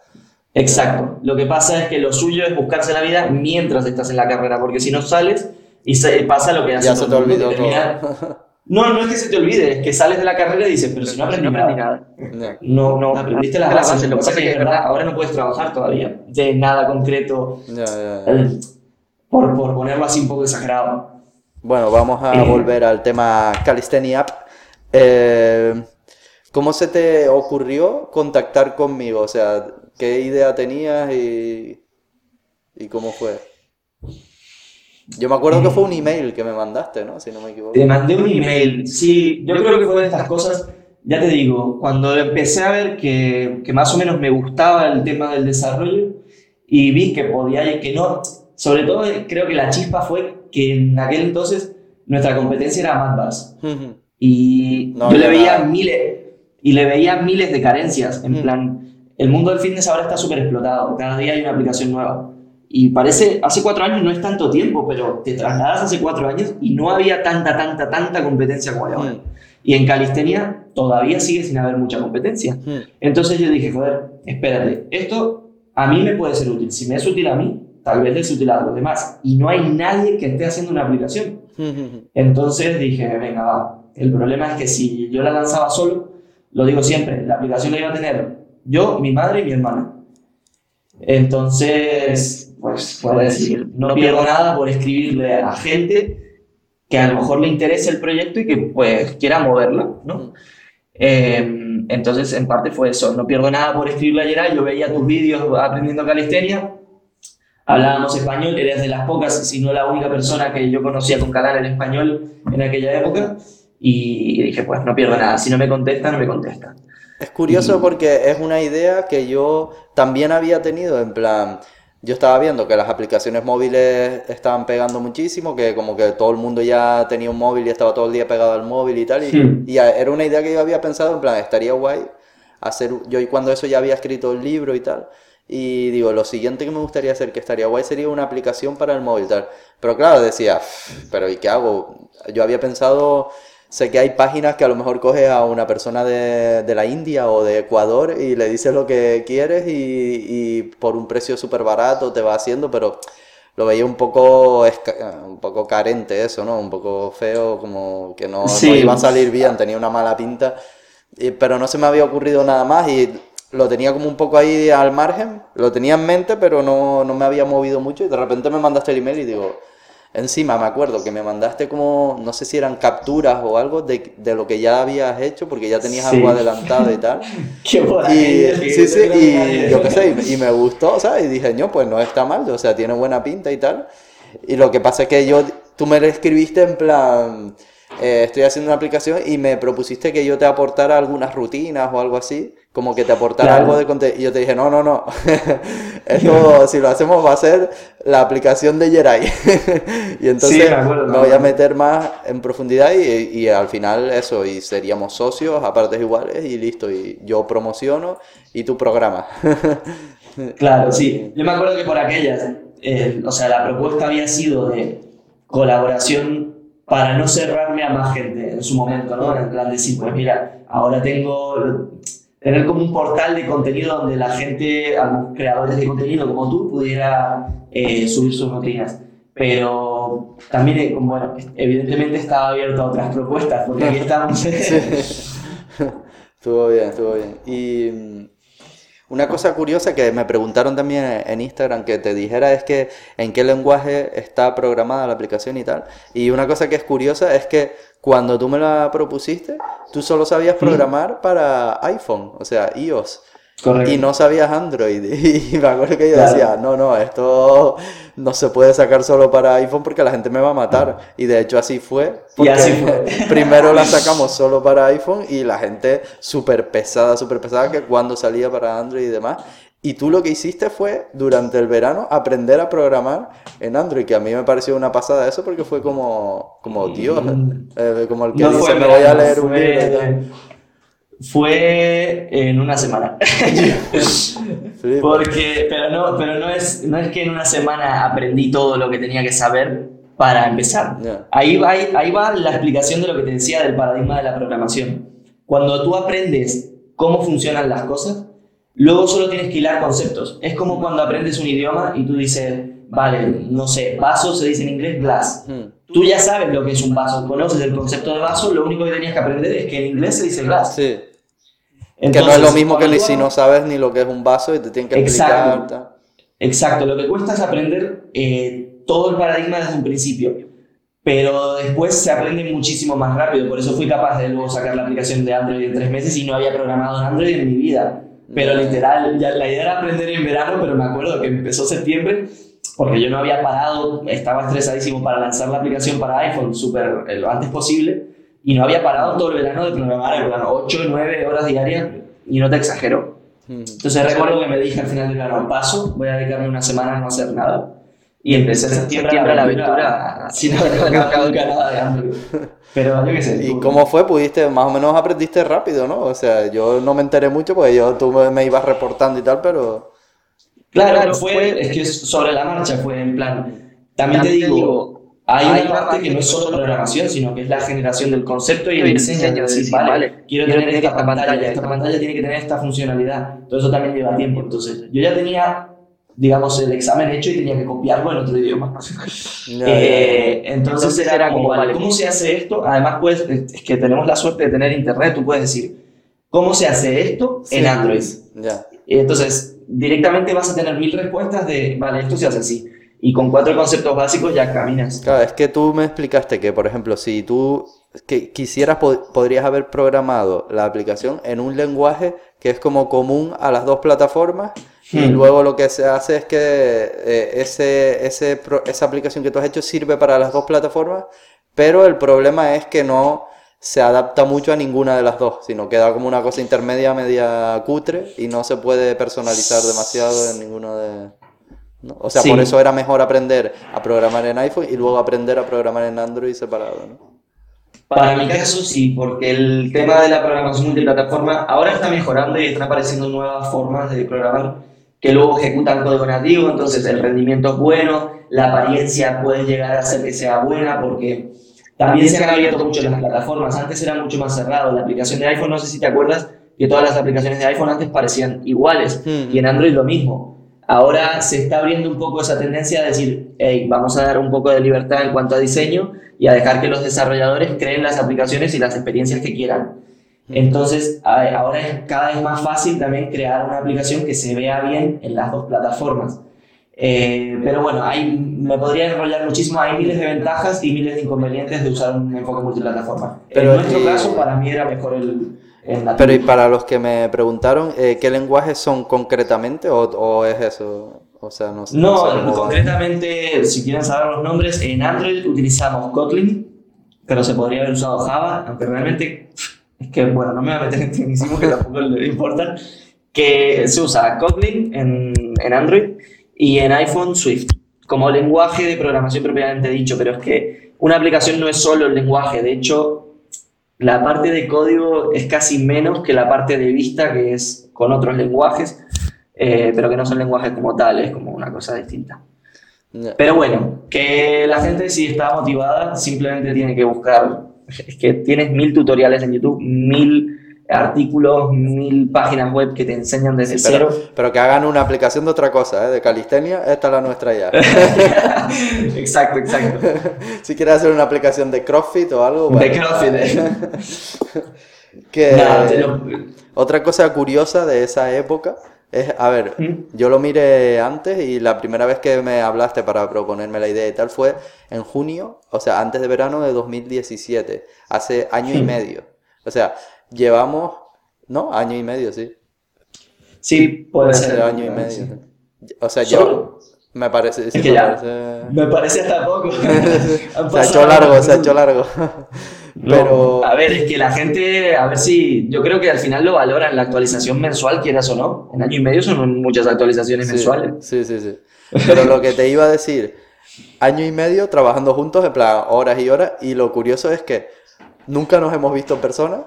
Exacto. Lo que pasa es que lo suyo es buscarse la vida mientras estás en la carrera, porque si no sales y se, pasa lo que hace. Ya se te olvidó todo. No, no es que se te olvide, es que sales de la carrera y dices, pero, pero si no aprendí no nada. nada. No, no, aprendiste las bases. Lo que pasa es que, verdad, ahora no puedes trabajar todavía de nada concreto, yeah, yeah, yeah. Eh, por, por ponerlo así un poco exagerado. Bueno, vamos a eh. volver al tema Calisthenia App. Eh, ¿Cómo se te ocurrió contactar conmigo? O sea, ¿qué idea tenías y, y cómo fue? Yo me acuerdo que fue un email que me mandaste, ¿no? Si no me equivoco. Te mandé un email, sí. Yo, yo creo que fue de estas cosas, ya te digo, cuando empecé a ver que, que más o menos me gustaba el tema del desarrollo y vi que podía y que no. Sobre todo creo que la chispa fue que en aquel entonces nuestra competencia era Madbarz. Uh-huh. Y no, yo le veía, miles, y le veía miles de carencias. En uh-huh. plan, el mundo del fitness ahora está súper explotado. Cada día hay una aplicación nueva. Y parece, hace cuatro años no es tanto tiempo, pero te trasladas hace cuatro años y no había tanta, tanta, tanta competencia como hay ahora. Mm. Y en calistenia todavía sigue sin haber mucha competencia. Mm. Entonces yo dije, joder, espérate, esto a mí me puede ser útil. Si me es útil a mí, tal vez es útil a los demás. Y no hay nadie que esté haciendo una aplicación. Mm-hmm. Entonces dije, venga, va. El problema es que si yo la lanzaba solo, lo digo siempre, la aplicación la iba a tener yo, mi madre y mi hermana. Entonces... Pues, puedo decir, no, no pierdo, pierdo nada por escribirle a gente que a lo mejor le interese el proyecto y que pues quiera moverlo, ¿no? Eh, entonces, en parte fue eso, no pierdo nada por escribirle a Yeray. Yo veía tus vídeos aprendiendo calistenia, hablábamos español, eres de las pocas, si no la única persona que yo conocía con canal en español en aquella época, y dije, pues no pierdo nada, si no me contesta, no me contesta. Es curioso y... porque es una idea que yo también había tenido, en plan... Yo estaba viendo que las aplicaciones móviles estaban pegando muchísimo, que como que todo el mundo ya tenía un móvil y estaba todo el día pegado al móvil y tal, y, sí. y era una idea que yo había pensado, en plan, estaría guay hacer, yo cuando eso ya había escrito el libro y tal, y digo, lo siguiente que me gustaría hacer, que estaría guay, sería una aplicación para el móvil tal, pero claro, decía, pero ¿y qué hago? Yo había pensado... Sé que hay páginas que a lo mejor coges a una persona de, de la India o de Ecuador y le dices lo que quieres y, y por un precio súper barato te va haciendo, pero lo veía un poco esca- un poco carente eso, ¿no? Un poco feo, como que no, sí. no iba a salir bien, tenía una mala pinta, y, pero no se me había ocurrido nada más y lo tenía como un poco ahí al margen, lo tenía en mente, pero no, no me había movido mucho y de repente me mandaste el email y digo... Encima me acuerdo que me mandaste como, no sé si eran capturas o algo de, de lo que ya habías hecho, porque ya tenías sí. algo adelantado y tal. Qué buena idea. Sí, sí, y yo qué sé, y, y me gustó, ¿sabes? Y dije, no, pues no está mal, o sea, tiene buena pinta y tal. Y lo que pasa es que yo, tú me escribiste en plan, eh, estoy haciendo una aplicación y me propusiste que yo te aportara algunas rutinas o algo así. Como que te aportara claro. algo de contenido. Y yo te dije, no, no, no. Esto, si lo hacemos, va a ser la aplicación de Yeray. Y entonces sí, me acuerdo, me voy a meter más en profundidad y, y al final eso. Y seríamos socios a partes iguales y listo. Y yo promociono y tú programas. Claro, sí. Yo me acuerdo que por aquellas, eh, o sea, la propuesta había sido de colaboración para no cerrarme a más gente en su momento, ¿no? En plan de decir, pues mira, ahora tengo... Tener como un portal de contenido donde la gente, algunos creadores de contenido como tú, pudiera eh, subir sus rutinas. Pero también, bueno, evidentemente estaba abierto a otras propuestas, porque aquí estamos. Estuvo bien, estuvo bien. Y una cosa curiosa que me preguntaron también en Instagram que te dijera es que en qué lenguaje está programada la aplicación y tal. Y una cosa que es curiosa es que cuando tú me la propusiste, tú solo sabías programar mm. para iPhone, o sea, iOS. Correcto. Y no sabías Android. Y me acuerdo que yo claro. decía, no, no, esto no se puede sacar solo para iPhone porque la gente me va a matar. Y de hecho así fue. Porque y así fue. Primero la sacamos solo para iPhone y la gente súper pesada, súper pesada, que cuando salía para Android y demás... Y tú lo que hiciste fue, durante el verano, aprender a programar en Android, que a mí me pareció una pasada eso, porque fue como, como Dios, eh, como el que no dice, fue, me voy a leer fue, un libro. Fue en una semana. Sí, porque, pero no, pero no es, no es que en una semana aprendí todo lo que tenía que saber para empezar. Yeah. Ahí va, ahí, ahí va la explicación de lo que te decía del paradigma de la programación. Cuando tú aprendes cómo funcionan las cosas, luego solo tienes que hilar conceptos. Es como cuando aprendes un idioma y tú dices, vale, no sé, vaso se dice en inglés glass. Mm. Tú ya sabes lo que es un vaso, conoces el concepto de vaso, lo único que tenías que aprender es que en inglés se dice glass. Sí. Entonces, que no es lo mismo que tú, si no sabes ni lo que es un vaso y te tienen que explicar. Exacto, exacto. Lo que cuesta es aprender eh, todo el paradigma desde un principio, pero después se aprende muchísimo más rápido. Por eso fui capaz de luego sacar la aplicación de Android en tres meses y no había programado en Android en mi vida. Pero literal, ya la idea era aprender en verano, pero me acuerdo que empezó septiembre porque yo no había parado, estaba estresadísimo para lanzar la aplicación para iPhone super, lo antes posible. Y no había parado todo el verano de programar, el verano, ocho, nueve horas diarias, y no te exagero. Entonces recuerdo que me dije al final del verano, paso, voy a dedicarme una semana a no hacer nada. Y empecé en septiembre, septiembre la aventura, sin haber tocado nada de Android. Pero yo qué sé. ¿Y cómo fue? Pudiste, más o menos aprendiste rápido, ¿no? O sea, yo no me enteré mucho porque yo, tú me ibas reportando y tal, pero... Claro, claro fue, fue, es que sobre la marcha fue en plan... También te digo... Hay una, hay una parte que no es solo programación, sino que es la generación del concepto y el diseño. De decir, vale, vale, quiero tener, tener esta, esta pantalla, pantalla, esta pantalla tiene que tener esta funcionalidad. Todo eso también lleva tiempo. Entonces, yo ya tenía, digamos, el examen hecho y tenía que copiarlo en otro idioma. No, eh, no, no. Entonces, entonces era, era como, vale, ¿cómo se hace esto? Además, pues, es que tenemos la suerte de tener internet. Tú puedes decir, ¿cómo se hace esto sí, en Android? Ya. Entonces, directamente vas a tener mil respuestas de, vale, esto se hace así. Y con cuatro conceptos básicos ya caminas. Claro, es que tú me explicaste que, por ejemplo, si tú que quisieras, pod- podrías haber programado la aplicación en un lenguaje que es como común a las dos plataformas, hmm. y luego lo que se hace es que eh, ese, ese pro- esa aplicación que tú has hecho sirve para las dos plataformas, pero el problema es que no se adapta mucho a ninguna de las dos, sino queda como una cosa intermedia, media cutre, y no se puede personalizar demasiado en ninguna de... ¿no? O sea, sí. Por eso era mejor aprender a programar en iPhone y luego aprender a programar en Android separado, ¿no? Para mi caso sí, porque el tema de la programación multiplataforma ahora está mejorando y están apareciendo nuevas formas de programar que luego ejecutan código nativo, entonces el rendimiento es bueno, la apariencia puede llegar a ser que sea buena porque también se han abierto mucho las plataformas, antes era mucho más cerrado, la aplicación de iPhone, no sé si te acuerdas, que todas las aplicaciones de iPhone antes parecían iguales hmm. y en Android lo mismo. Ahora se está abriendo un poco esa tendencia a decir, hey, vamos a dar un poco de libertad en cuanto a diseño y a dejar que los desarrolladores creen las aplicaciones y las experiencias que quieran. Entonces, ahora es cada vez más fácil también crear una aplicación que se vea bien en las dos plataformas. Eh, pero bueno, hay, me podría enrollar muchísimo, hay miles de ventajas y miles de inconvenientes de usar un enfoque multiplataforma. Pero en nuestro eh, caso, para mí era mejor el... Pero y para los que me preguntaron, eh, ¿qué lenguajes son concretamente o, o es eso? O sea, no, no, no concretamente, si quieren saber los nombres, en Android utilizamos Kotlin, pero se podría haber usado Java, aunque realmente, es que bueno, no me voy a meter en tecnicismo que tampoco le importa, que se usa Kotlin en, en Android y en iPhone Swift, como lenguaje de programación propiamente dicho, pero es que una aplicación no es solo el lenguaje, de hecho... La parte de código es casi menos que la parte de vista, que es con otros lenguajes, eh, pero que no son lenguajes como tal, es como una cosa distinta. No. Pero bueno, que la gente si está motivada simplemente tiene que buscar, es que tienes mil tutoriales en YouTube, mil artículos, mil páginas web que te enseñan desde sí, pero, cero. Pero que hagan una aplicación de otra cosa, ¿eh? De calistenia, esta es la nuestra ya. Exacto, exacto. Si quieres hacer una aplicación de CrossFit o algo... Bueno, de CrossFit, eh. Que, no, pero... Otra cosa curiosa de esa época es, a ver, ¿Mm? yo lo miré antes y la primera vez que me hablaste para proponerme la idea y tal fue en junio, o sea, antes de verano de dos mil diecisiete, hace año ¿Mm? y medio. O sea... Llevamos, ¿no? Año y medio, sí. Sí, puede ser. ser año y medio. Sí. O sea, yo... Me parece... Sí, es que me, ya, parece... me parece hasta poco. se ha hecho largo, se ha hecho largo. Pero... No, a ver, es que la gente... A ver si... Yo creo que al final lo valoran la actualización mensual, quieras o no. En año y medio son muchas actualizaciones sí, mensuales. Sí, sí, sí. Pero lo que te iba a decir... Año y medio trabajando juntos, en plan, horas y horas. Y lo curioso es que... Nunca nos hemos visto en persona.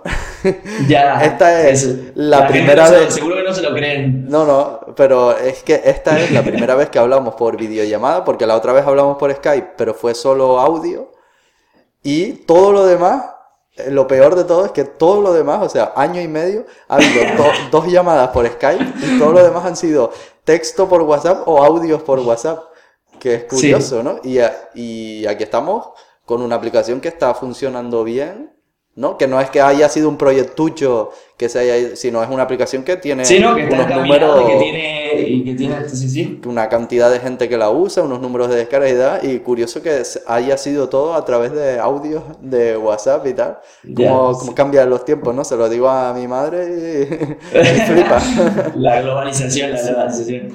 Ya. Esta es, es la, la primera vez. Seguro que no se lo creen. No, no. pero es que esta es la primera vez que hablamos por videollamada, porque la otra vez hablamos por Skype, pero fue solo audio. Y todo lo demás, lo peor de todo es que todo lo demás, o sea, año y medio, ha habido do- dos llamadas por Skype y todo lo demás han sido texto por WhatsApp o audios por WhatsApp, que es curioso, sí, ¿no? Y, a- y aquí estamos con una aplicación que está funcionando bien, ¿no? Que no es que haya sido un proyectucho que se haya, sino es una aplicación que tiene sí, ¿no? que unos números, que tiene, y que tiene sí, sí. una cantidad de gente que la usa, unos números de descarga, y curioso que haya sido todo a través de audios de WhatsApp y tal. Yeah, como, sí. como cambian los tiempos, ¿no? Se lo digo a mi madre y, y flipa. La globalización, la globalización.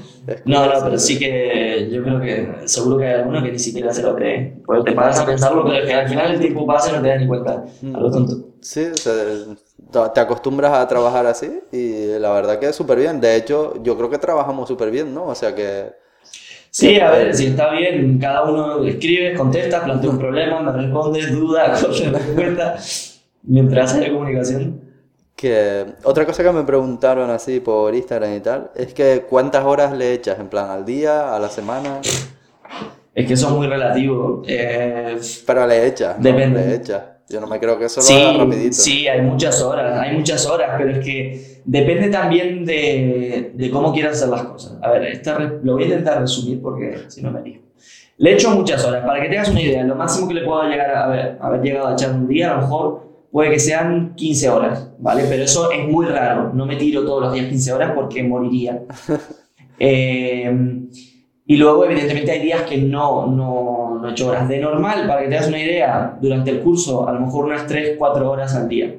No, no, pero sí que yo creo que seguro que hay alguno que ni siquiera se lo cree. Porque te paras a pensarlo, pero que al final el tiempo pasa y no te das ni cuenta. A lo tonto. Sí, o sea, te acostumbras a trabajar así y la verdad que es súper bien. De hecho, yo creo que trabajamos súper bien, ¿no? O sea que... Sí, a ver, si está bien, cada uno escribe, contesta, plantea un problema, me responde, duda, cosas, me cuenta, mientras haya comunicación. Que otra cosa que me preguntaron así por Instagram y tal, es que ¿cuántas horas le echas? En plan, ¿al día? ¿A la semana? Es que eso es muy relativo. Eh, Pero le echas, ¿no? Depende. Le echas. Yo no me creo que eso lo haga rapidito. Sí, hay muchas horas, hay muchas horas, pero es que depende también de, de cómo quieras hacer las cosas. A ver, esta, lo voy a intentar resumir porque si no me lío. Le echo muchas horas, para que tengas una idea, lo máximo que le puedo llegar a haber, haber llegado a echar un día, a lo mejor puede que sean quince horas, ¿vale? Pero eso es muy raro, no me tiro todos los días quince horas porque moriría. eh, y luego, evidentemente, hay días que no, no, no he hecho horas. De normal, para que te hagas una idea, durante el curso, a lo mejor unas tres, cuatro horas al día,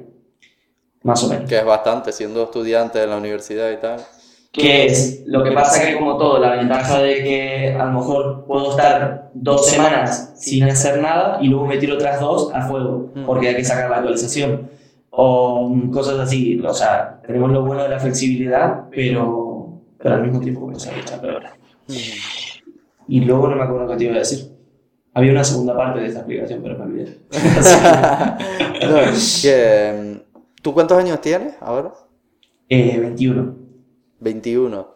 más o menos. Que es bastante, siendo estudiante de la universidad y tal. Que es, lo que pasa que, como todo, la ventaja de que a lo mejor puedo estar dos semanas sin hacer nada y luego me tiro otras dos a fuego, porque hay que sacar la actualización o cosas así. O sea, tenemos lo bueno de la flexibilidad, pero, pero al mismo tiempo que se ha hecho peor. Y luego no me acuerdo qué te iba a decir. Había una segunda parte de esta explicación, pero me olvidé. No, es que, ¿tú cuántos años tienes ahora? Eh, veintiuno. veintiuno.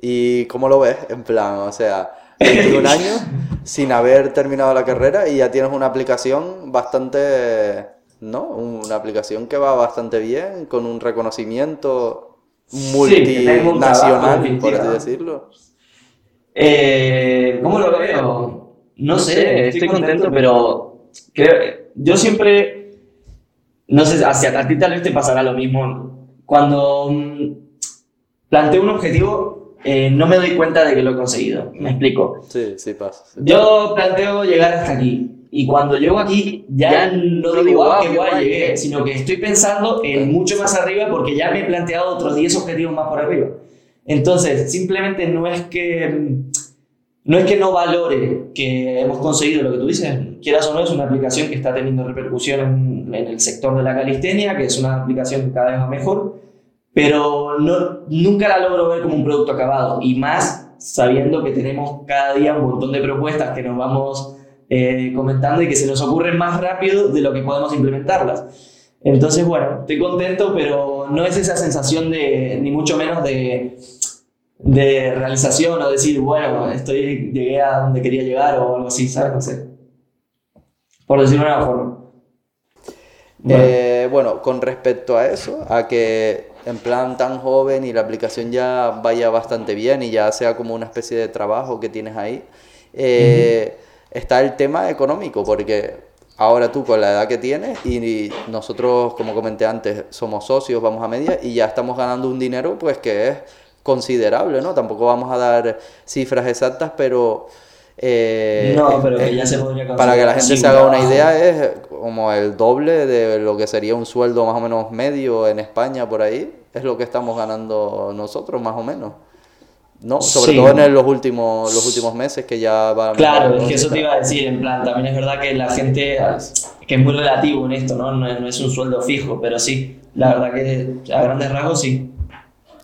¿Y cómo lo ves? En plan, o sea, veintiún años sin haber terminado la carrera y ya tienes una aplicación bastante, ¿no? Una aplicación que va bastante bien, con un reconocimiento multinacional, sí, por así decirlo. Eh, ¿Cómo lo veo? No sé, estoy contento, pero creo, yo siempre, no sé, hacia a ti tal vez te pasará lo mismo. Cuando planteo un objetivo, eh, no me doy cuenta de que lo he conseguido. ¿Me explico? Sí, sí pasa. Sí, yo planteo llegar hasta aquí. Y cuando llego aquí, ya, ya no digo, wow, qué guay llegué, sino que estoy pensando en mucho más arriba porque ya me he planteado otros diez objetivos más por arriba. Entonces, simplemente no es que no, es que no valore que hemos conseguido lo que tú dices. Quieras o no, es una aplicación que está teniendo repercusión en, en el sector de la calistenia, que es una aplicación que cada vez va mejor. Pero no, nunca la logro ver como un producto acabado, y más sabiendo que tenemos cada día un montón de propuestas que nos vamos eh, comentando y que se nos ocurren más rápido de lo que podemos implementarlas. Entonces, bueno, estoy contento, pero no es esa sensación de, ni mucho menos de, de realización o decir, bueno, estoy, llegué a donde quería llegar o algo así, ¿sabes? No sé, por decirlo de una forma. Bueno. Eh, bueno, con respecto a eso, a que en plan tan joven y la aplicación ya vaya bastante bien y ya sea como una especie de trabajo que tienes ahí, eh, uh-huh. está el tema económico, porque ahora tú con la edad que tienes y, y nosotros, como comenté antes, somos socios, vamos a media y ya estamos ganando un dinero pues que es considerable, ¿no? Tampoco vamos a dar cifras exactas, pero... Eh, no, pero que ya se podría conseguir. Para que la gente se haga una idea, es como el doble de lo que sería un sueldo más o menos medio en España por ahí, es lo que estamos ganando nosotros más o menos, ¿no? Sobre sí. todo en los últimos, los últimos meses que ya va... Claro, es que eso te iba a decir, en plan, también es verdad que la gente, que es muy relativo en esto, ¿no? No es, no es un sueldo fijo, pero sí, la verdad que a grandes rasgos sí.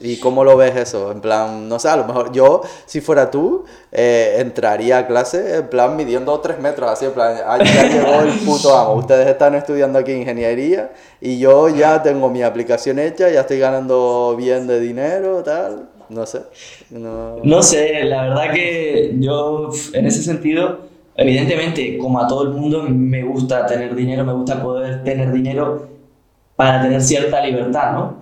¿Y cómo lo ves eso? En plan, no sé, a lo mejor yo, si fuera tú, eh, entraría a clase en plan midiendo tres metros, así en plan, ah, ya llegó el puto amo. Ustedes están estudiando aquí ingeniería y yo ya tengo mi aplicación hecha, ya estoy ganando bien de dinero, tal, no sé. No, no sé, la verdad que yo en ese sentido... Evidentemente, como a todo el mundo, me gusta tener dinero, me gusta poder tener dinero para tener cierta libertad, ¿no?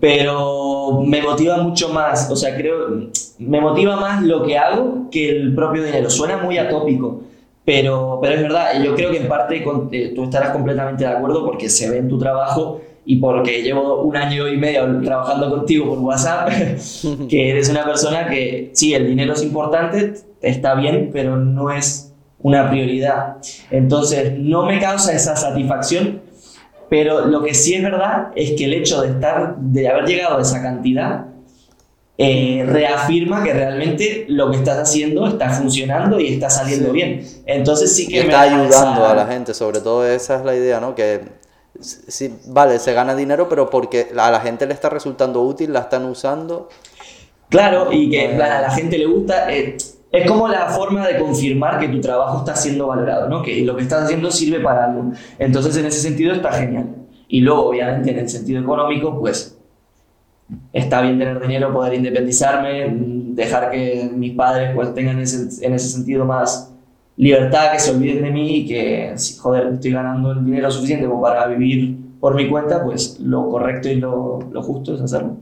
Pero me motiva mucho más, o sea, creo, me motiva más lo que hago que el propio dinero. Suena muy atópico, pero, pero es verdad, yo creo que en parte con, eh, tú estarás completamente de acuerdo porque se ve en tu trabajo y porque llevo un año y medio trabajando contigo por WhatsApp, que eres una persona que, sí, el dinero es importante, está bien, pero no es... una prioridad. Entonces, no me causa esa satisfacción, pero lo que sí es verdad es que el hecho de estar, de haber llegado a esa cantidad, eh, reafirma que realmente lo que estás haciendo está funcionando y está saliendo bien. Entonces sí que me está ayudando a la gente, sobre todo esa es la idea, ¿no? Que sí, vale, se gana dinero, pero porque a la gente le está resultando útil, la están usando. Claro, y que en plan, a la gente le gusta. Eh, Es como la forma de confirmar que tu trabajo está siendo valorado, ¿no? Que lo que estás haciendo sirve para algo. Entonces, en ese sentido está genial. Y luego, obviamente, en el sentido económico, pues está bien tener dinero, poder independizarme, dejar que mis padres pues, tengan ese, en ese sentido más libertad, que se olviden de mí y que, si, joder, estoy ganando el dinero suficiente para vivir por mi cuenta, pues lo correcto y lo, lo justo es hacerlo.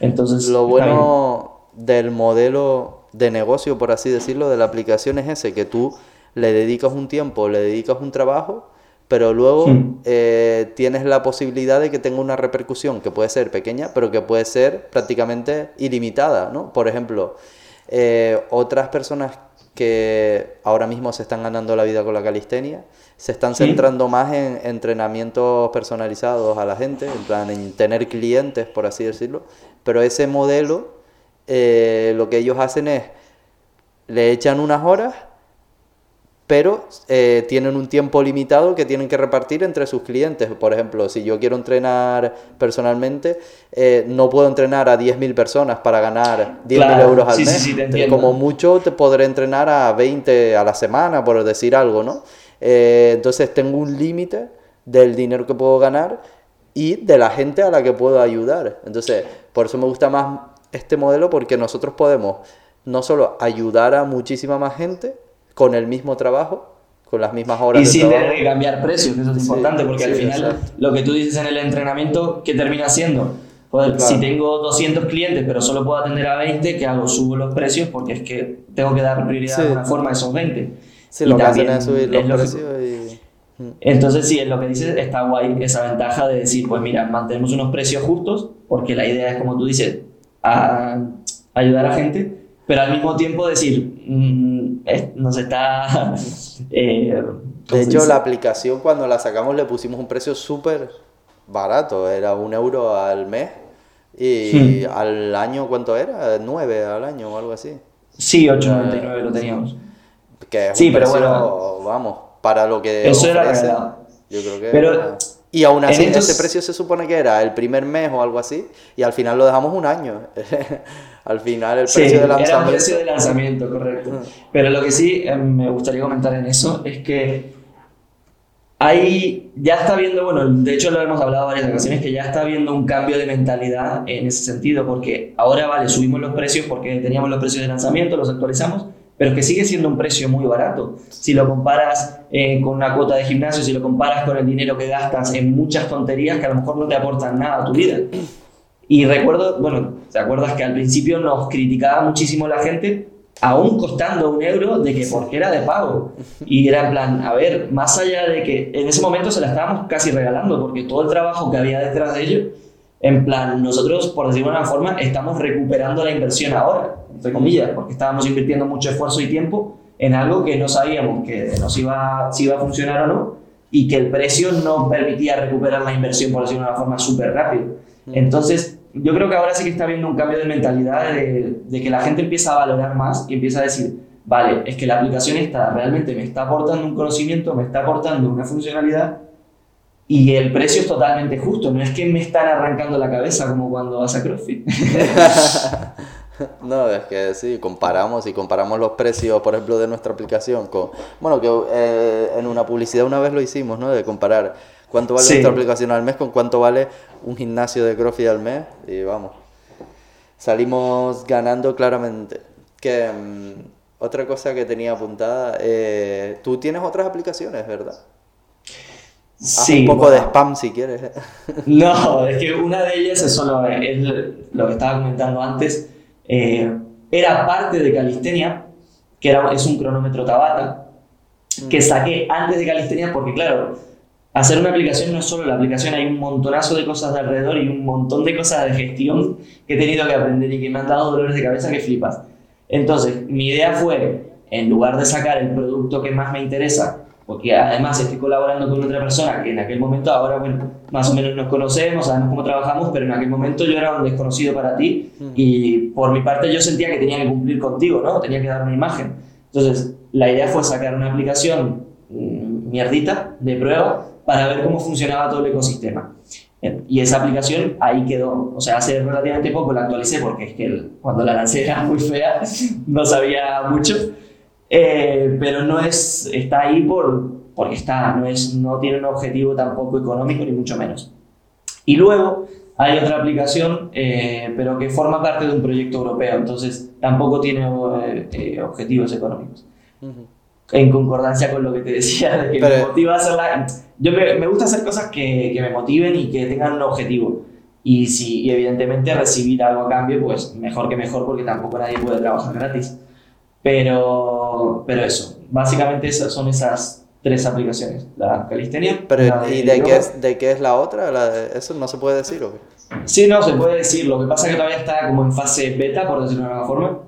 Entonces, lo bueno del modelo... de negocio, por así decirlo, de la aplicación es ese, que tú le dedicas un tiempo, le dedicas un trabajo, pero luego sí. eh, tienes la posibilidad de que tenga una repercusión que puede ser pequeña, pero que puede ser prácticamente ilimitada, ¿no? Por ejemplo, eh, otras personas que ahora mismo se están ganando la vida con la calistenia, se están centrando sí. más en entrenamientos personalizados a la gente, en plan en tener clientes, por así decirlo, pero ese modelo... Eh, lo que ellos hacen es, le echan unas horas, pero eh, tienen un tiempo limitado que tienen que repartir entre sus clientes. Por ejemplo, si yo quiero entrenar personalmente, eh, no puedo entrenar a diez mil personas para ganar diez mil claro. euros al sí, mes. Sí, sí, te Como mucho te podré entrenar a veinte a la semana, por decir algo, ¿no? Eh, entonces tengo un límite del dinero que puedo ganar y de la gente a la que puedo ayudar. Entonces, por eso me gusta más... este modelo porque nosotros podemos no solo ayudar a muchísima más gente con el mismo trabajo, con las mismas horas y de sin tener que cambiar precios, que eso es sí, importante porque sí, al final exacto. lo que tú dices en el entrenamiento, ¿qué termina siendo? Joder, claro. Si tengo doscientos clientes pero solo puedo atender a veinte, ¿qué hago? Subo los precios porque es que tengo que dar prioridad sí. de alguna forma a esos veinte. Sí, y lo que hacen es subir los precios y... Entonces sí, es lo que dices, está guay esa ventaja de decir, pues mira, mantenemos unos precios justos porque la idea es como tú dices, a ayudar a gente, pero al mismo tiempo decir, mmm, eh, nos está... Eh, de hecho, la aplicación cuando la sacamos le pusimos un precio súper barato, era un euro al mes y sí. al año, ¿cuánto era? nueve al año o algo así. Sí, ocho noventa y nueve eh, lo teníamos. Que es sí, un pero precio, bueno, vamos, para lo que eso ofrece, era yo creo que pero, era... Y aún así, estos... ese precio se supone que era el primer mes o algo así, y al final lo dejamos un año. Al final el precio sí, de lanzamiento. Era el precio de lanzamiento, correcto. Pero lo que sí eh, me gustaría comentar en eso es que hay, ya está habiendo, bueno, de hecho lo hemos hablado varias ocasiones, que ya está habiendo un cambio de mentalidad en ese sentido, porque ahora, vale, subimos los precios porque teníamos los precios de lanzamiento, los actualizamos, pero que sigue siendo un precio muy barato. Si lo comparas eh, con una cuota de gimnasio, si lo comparas con el dinero que gastas en muchas tonterías que a lo mejor no te aportan nada a tu vida. Y recuerdo, bueno, ¿te acuerdas que al principio nos criticaba muchísimo la gente, aún costando un euro, de que porque era de pago? Y era en plan, a ver, más allá de que en ese momento se la estábamos casi regalando, porque todo el trabajo que había detrás de ello, en plan, nosotros, por decirlo de una forma, estamos recuperando la inversión ahora, entre comillas, porque estábamos invirtiendo mucho esfuerzo y tiempo en algo que no sabíamos que nos iba, si iba a funcionar o no, y que el precio no permitía recuperar la inversión, por decirlo de una forma, súper rápido. Entonces, yo creo que ahora sí que está habiendo un cambio de mentalidad de, de que la gente empieza a valorar más y empieza a decir, vale, es que la aplicación esta realmente me está aportando un conocimiento, me está aportando una funcionalidad Y el precio es totalmente justo, no es que me están arrancando la cabeza como cuando vas a CrossFit. No, es que sí, comparamos y comparamos los precios, por ejemplo, de nuestra aplicación con... Bueno, que eh, en una publicidad una vez lo hicimos, ¿no? De comparar cuánto vale sí. nuestra aplicación al mes con cuánto vale un gimnasio de CrossFit al mes. Y vamos, salimos ganando claramente. Que mmm, otra cosa que tenía apuntada, eh, tú tienes otras aplicaciones, ¿verdad? Haz sí, un poco bueno. de spam si quieres. No, es que una de ellas, eso lo, es lo que estaba comentando antes, eh, era parte de Calisthenia, que era, es un cronómetro Tabata, mm. que saqué antes de Calisthenia porque, claro, hacer una aplicación no es solo la aplicación, hay un montonazo de cosas de alrededor y un montón de cosas de gestión que he tenido que aprender y que me han dado dolores de cabeza que flipas. Entonces, mi idea fue, en lugar de sacar el producto que más me interesa, porque además estoy colaborando con otra persona que en aquel momento, ahora bueno, más o menos nos conocemos, sabemos cómo trabajamos, pero en aquel momento yo era un desconocido para ti y por mi parte yo sentía que tenía que cumplir contigo, ¿no? Tenía que dar una imagen. Entonces, la idea fue sacar una aplicación mierdita de prueba para ver cómo funcionaba todo el ecosistema. Y esa aplicación ahí quedó, o sea, hace relativamente poco la actualicé porque es que cuando la lancé era muy fea, no sabía mucho. Eh, pero no es, está ahí por, porque está, no, es, no tiene un objetivo tampoco económico ni mucho menos. Y luego hay otra aplicación, eh, pero que forma parte de un proyecto europeo, entonces tampoco tiene eh, eh, objetivos económicos. Uh-huh. En concordancia con lo que te decía, de que pero, me motiva a hacerla. Yo me, me gusta hacer cosas que, que me motiven y que tengan un objetivo. Y si y evidentemente recibir algo a cambio, pues mejor que mejor, porque tampoco nadie puede trabajar gratis. Pero, pero eso, básicamente esas son esas tres aplicaciones, la Calisthenia. Pero, la de ¿y de qué, es, de qué es la otra? La de, ¿Eso no se puede decir o qué? Sí, no, se puede decir, lo que pasa es que todavía está como en fase beta, por decirlo de alguna forma.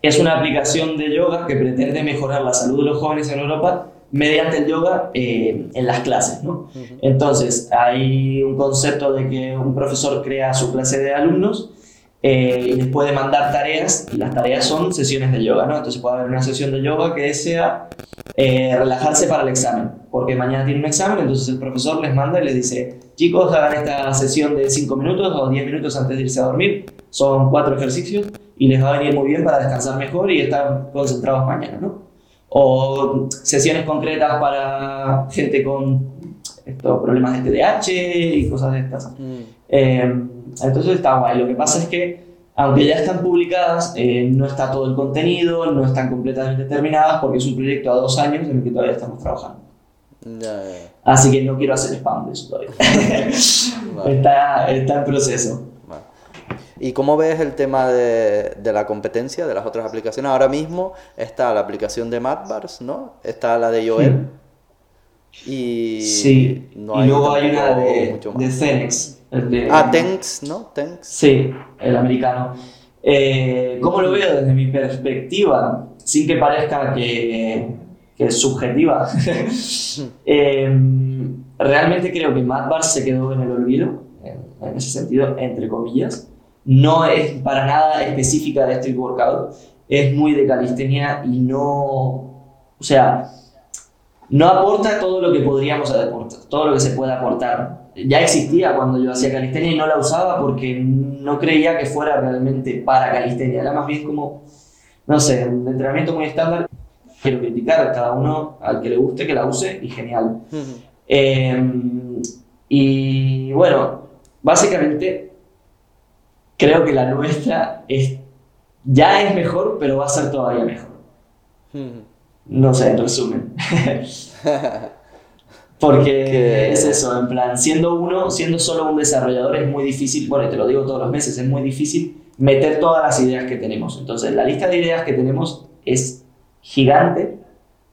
Es una aplicación de yoga que pretende mejorar la salud de los jóvenes en Europa mediante el yoga eh, en las clases, ¿no? Uh-huh. Entonces, hay un concepto de que un profesor crea su clase de alumnos Eh, y les puede mandar tareas, y las tareas son sesiones de yoga, ¿no? Entonces puede haber una sesión de yoga que sea eh, relajarse para el examen, porque mañana tiene un examen, entonces el profesor les manda y les dice, chicos, hagan esta sesión de cinco minutos o diez minutos antes de irse a dormir, son cuatro ejercicios, y les va a venir muy bien para descansar mejor y estar concentrados mañana, ¿no? O sesiones concretas para gente con estos problemas de T D A H y cosas de estas. Mm. Eh, Entonces está guay. Lo que pasa es que, aunque ya están publicadas, eh, no está todo el contenido, no están completamente terminadas, porque es un proyecto a dos años en el que todavía estamos trabajando. Yeah, yeah. Así que no quiero hacer spam de eso todavía. Vale. está, está en proceso. Vale. ¿Y cómo ves el tema de, de la competencia de las otras aplicaciones? Ahora mismo está la aplicación de Madbarz, ¿no? Está la de Joel. Sí. Y, sí. No hay y luego hay una de, de Thenx. De, ah, Thenx, ¿no? Thenx. Sí, el americano. Eh, ¿Cómo lo veo desde mi perspectiva? Sin que parezca que, que es subjetiva. eh, realmente creo que Madbarz se quedó en el olvido, en, en ese sentido, entre comillas. No es para nada específica de street workout. Es muy de calistenia y no... O sea, no aporta todo lo que podríamos aportar, todo lo que se puede aportar. Ya existía cuando yo hacía calistenia y no la usaba porque no creía que fuera realmente para calistenia. Era más bien como, no sé, un entrenamiento muy estándar. Quiero criticar a cada uno, al que le guste, que la use y genial. Uh-huh. Eh, y bueno, básicamente creo que la nuestra es, ya es mejor, pero va a ser todavía mejor. Uh-huh. No sé, en resumen. Porque ¿qué? Es eso, en plan, siendo uno, siendo solo un desarrollador es muy difícil, bueno, te lo digo todos los meses, es muy difícil meter todas las ideas que tenemos. Entonces, la lista de ideas que tenemos es gigante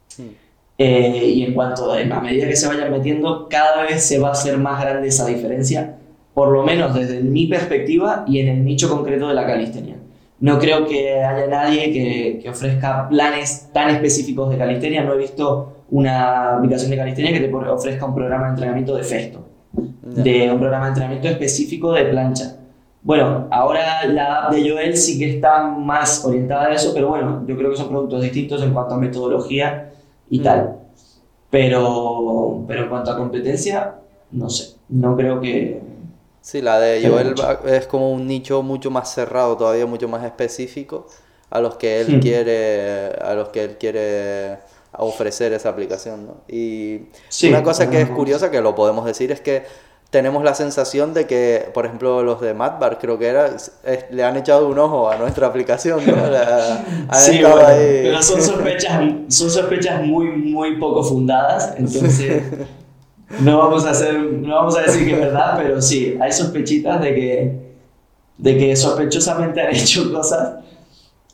sí. eh, y en cuanto a, a medida que se vayan metiendo, cada vez se va a hacer más grande esa diferencia, por lo menos desde mi perspectiva y en el nicho concreto de la calistenia. No creo que haya nadie que, que ofrezca planes tan específicos de calistenia. No he visto una aplicación de calistenia que te ofrezca un programa de entrenamiento de festo, yeah. de un programa de entrenamiento específico de plancha. Bueno, ahora la app de Joel sí que está más orientada a eso, pero bueno, yo creo que son productos distintos en cuanto a metodología y mm. tal. Pero, pero en cuanto a competencia, no sé, no creo que... Sí, la de Joel es como un nicho mucho más cerrado todavía, mucho más específico a los que él sí. quiere a los que él quiere ofrecer esa aplicación, ¿no? Y sí, una cosa que es curiosa, que lo podemos decir, es que tenemos la sensación de que, por ejemplo, los de Madbarz, creo que era, es, le han echado un ojo a nuestra aplicación, ¿no? La, han sí, estado bueno, ahí. Pero son sospechas, son sospechas muy, muy poco fundadas, entonces no vamos a hacer, no vamos a decir que es verdad, pero sí, hay sospechitas de que, de que sospechosamente han hecho cosas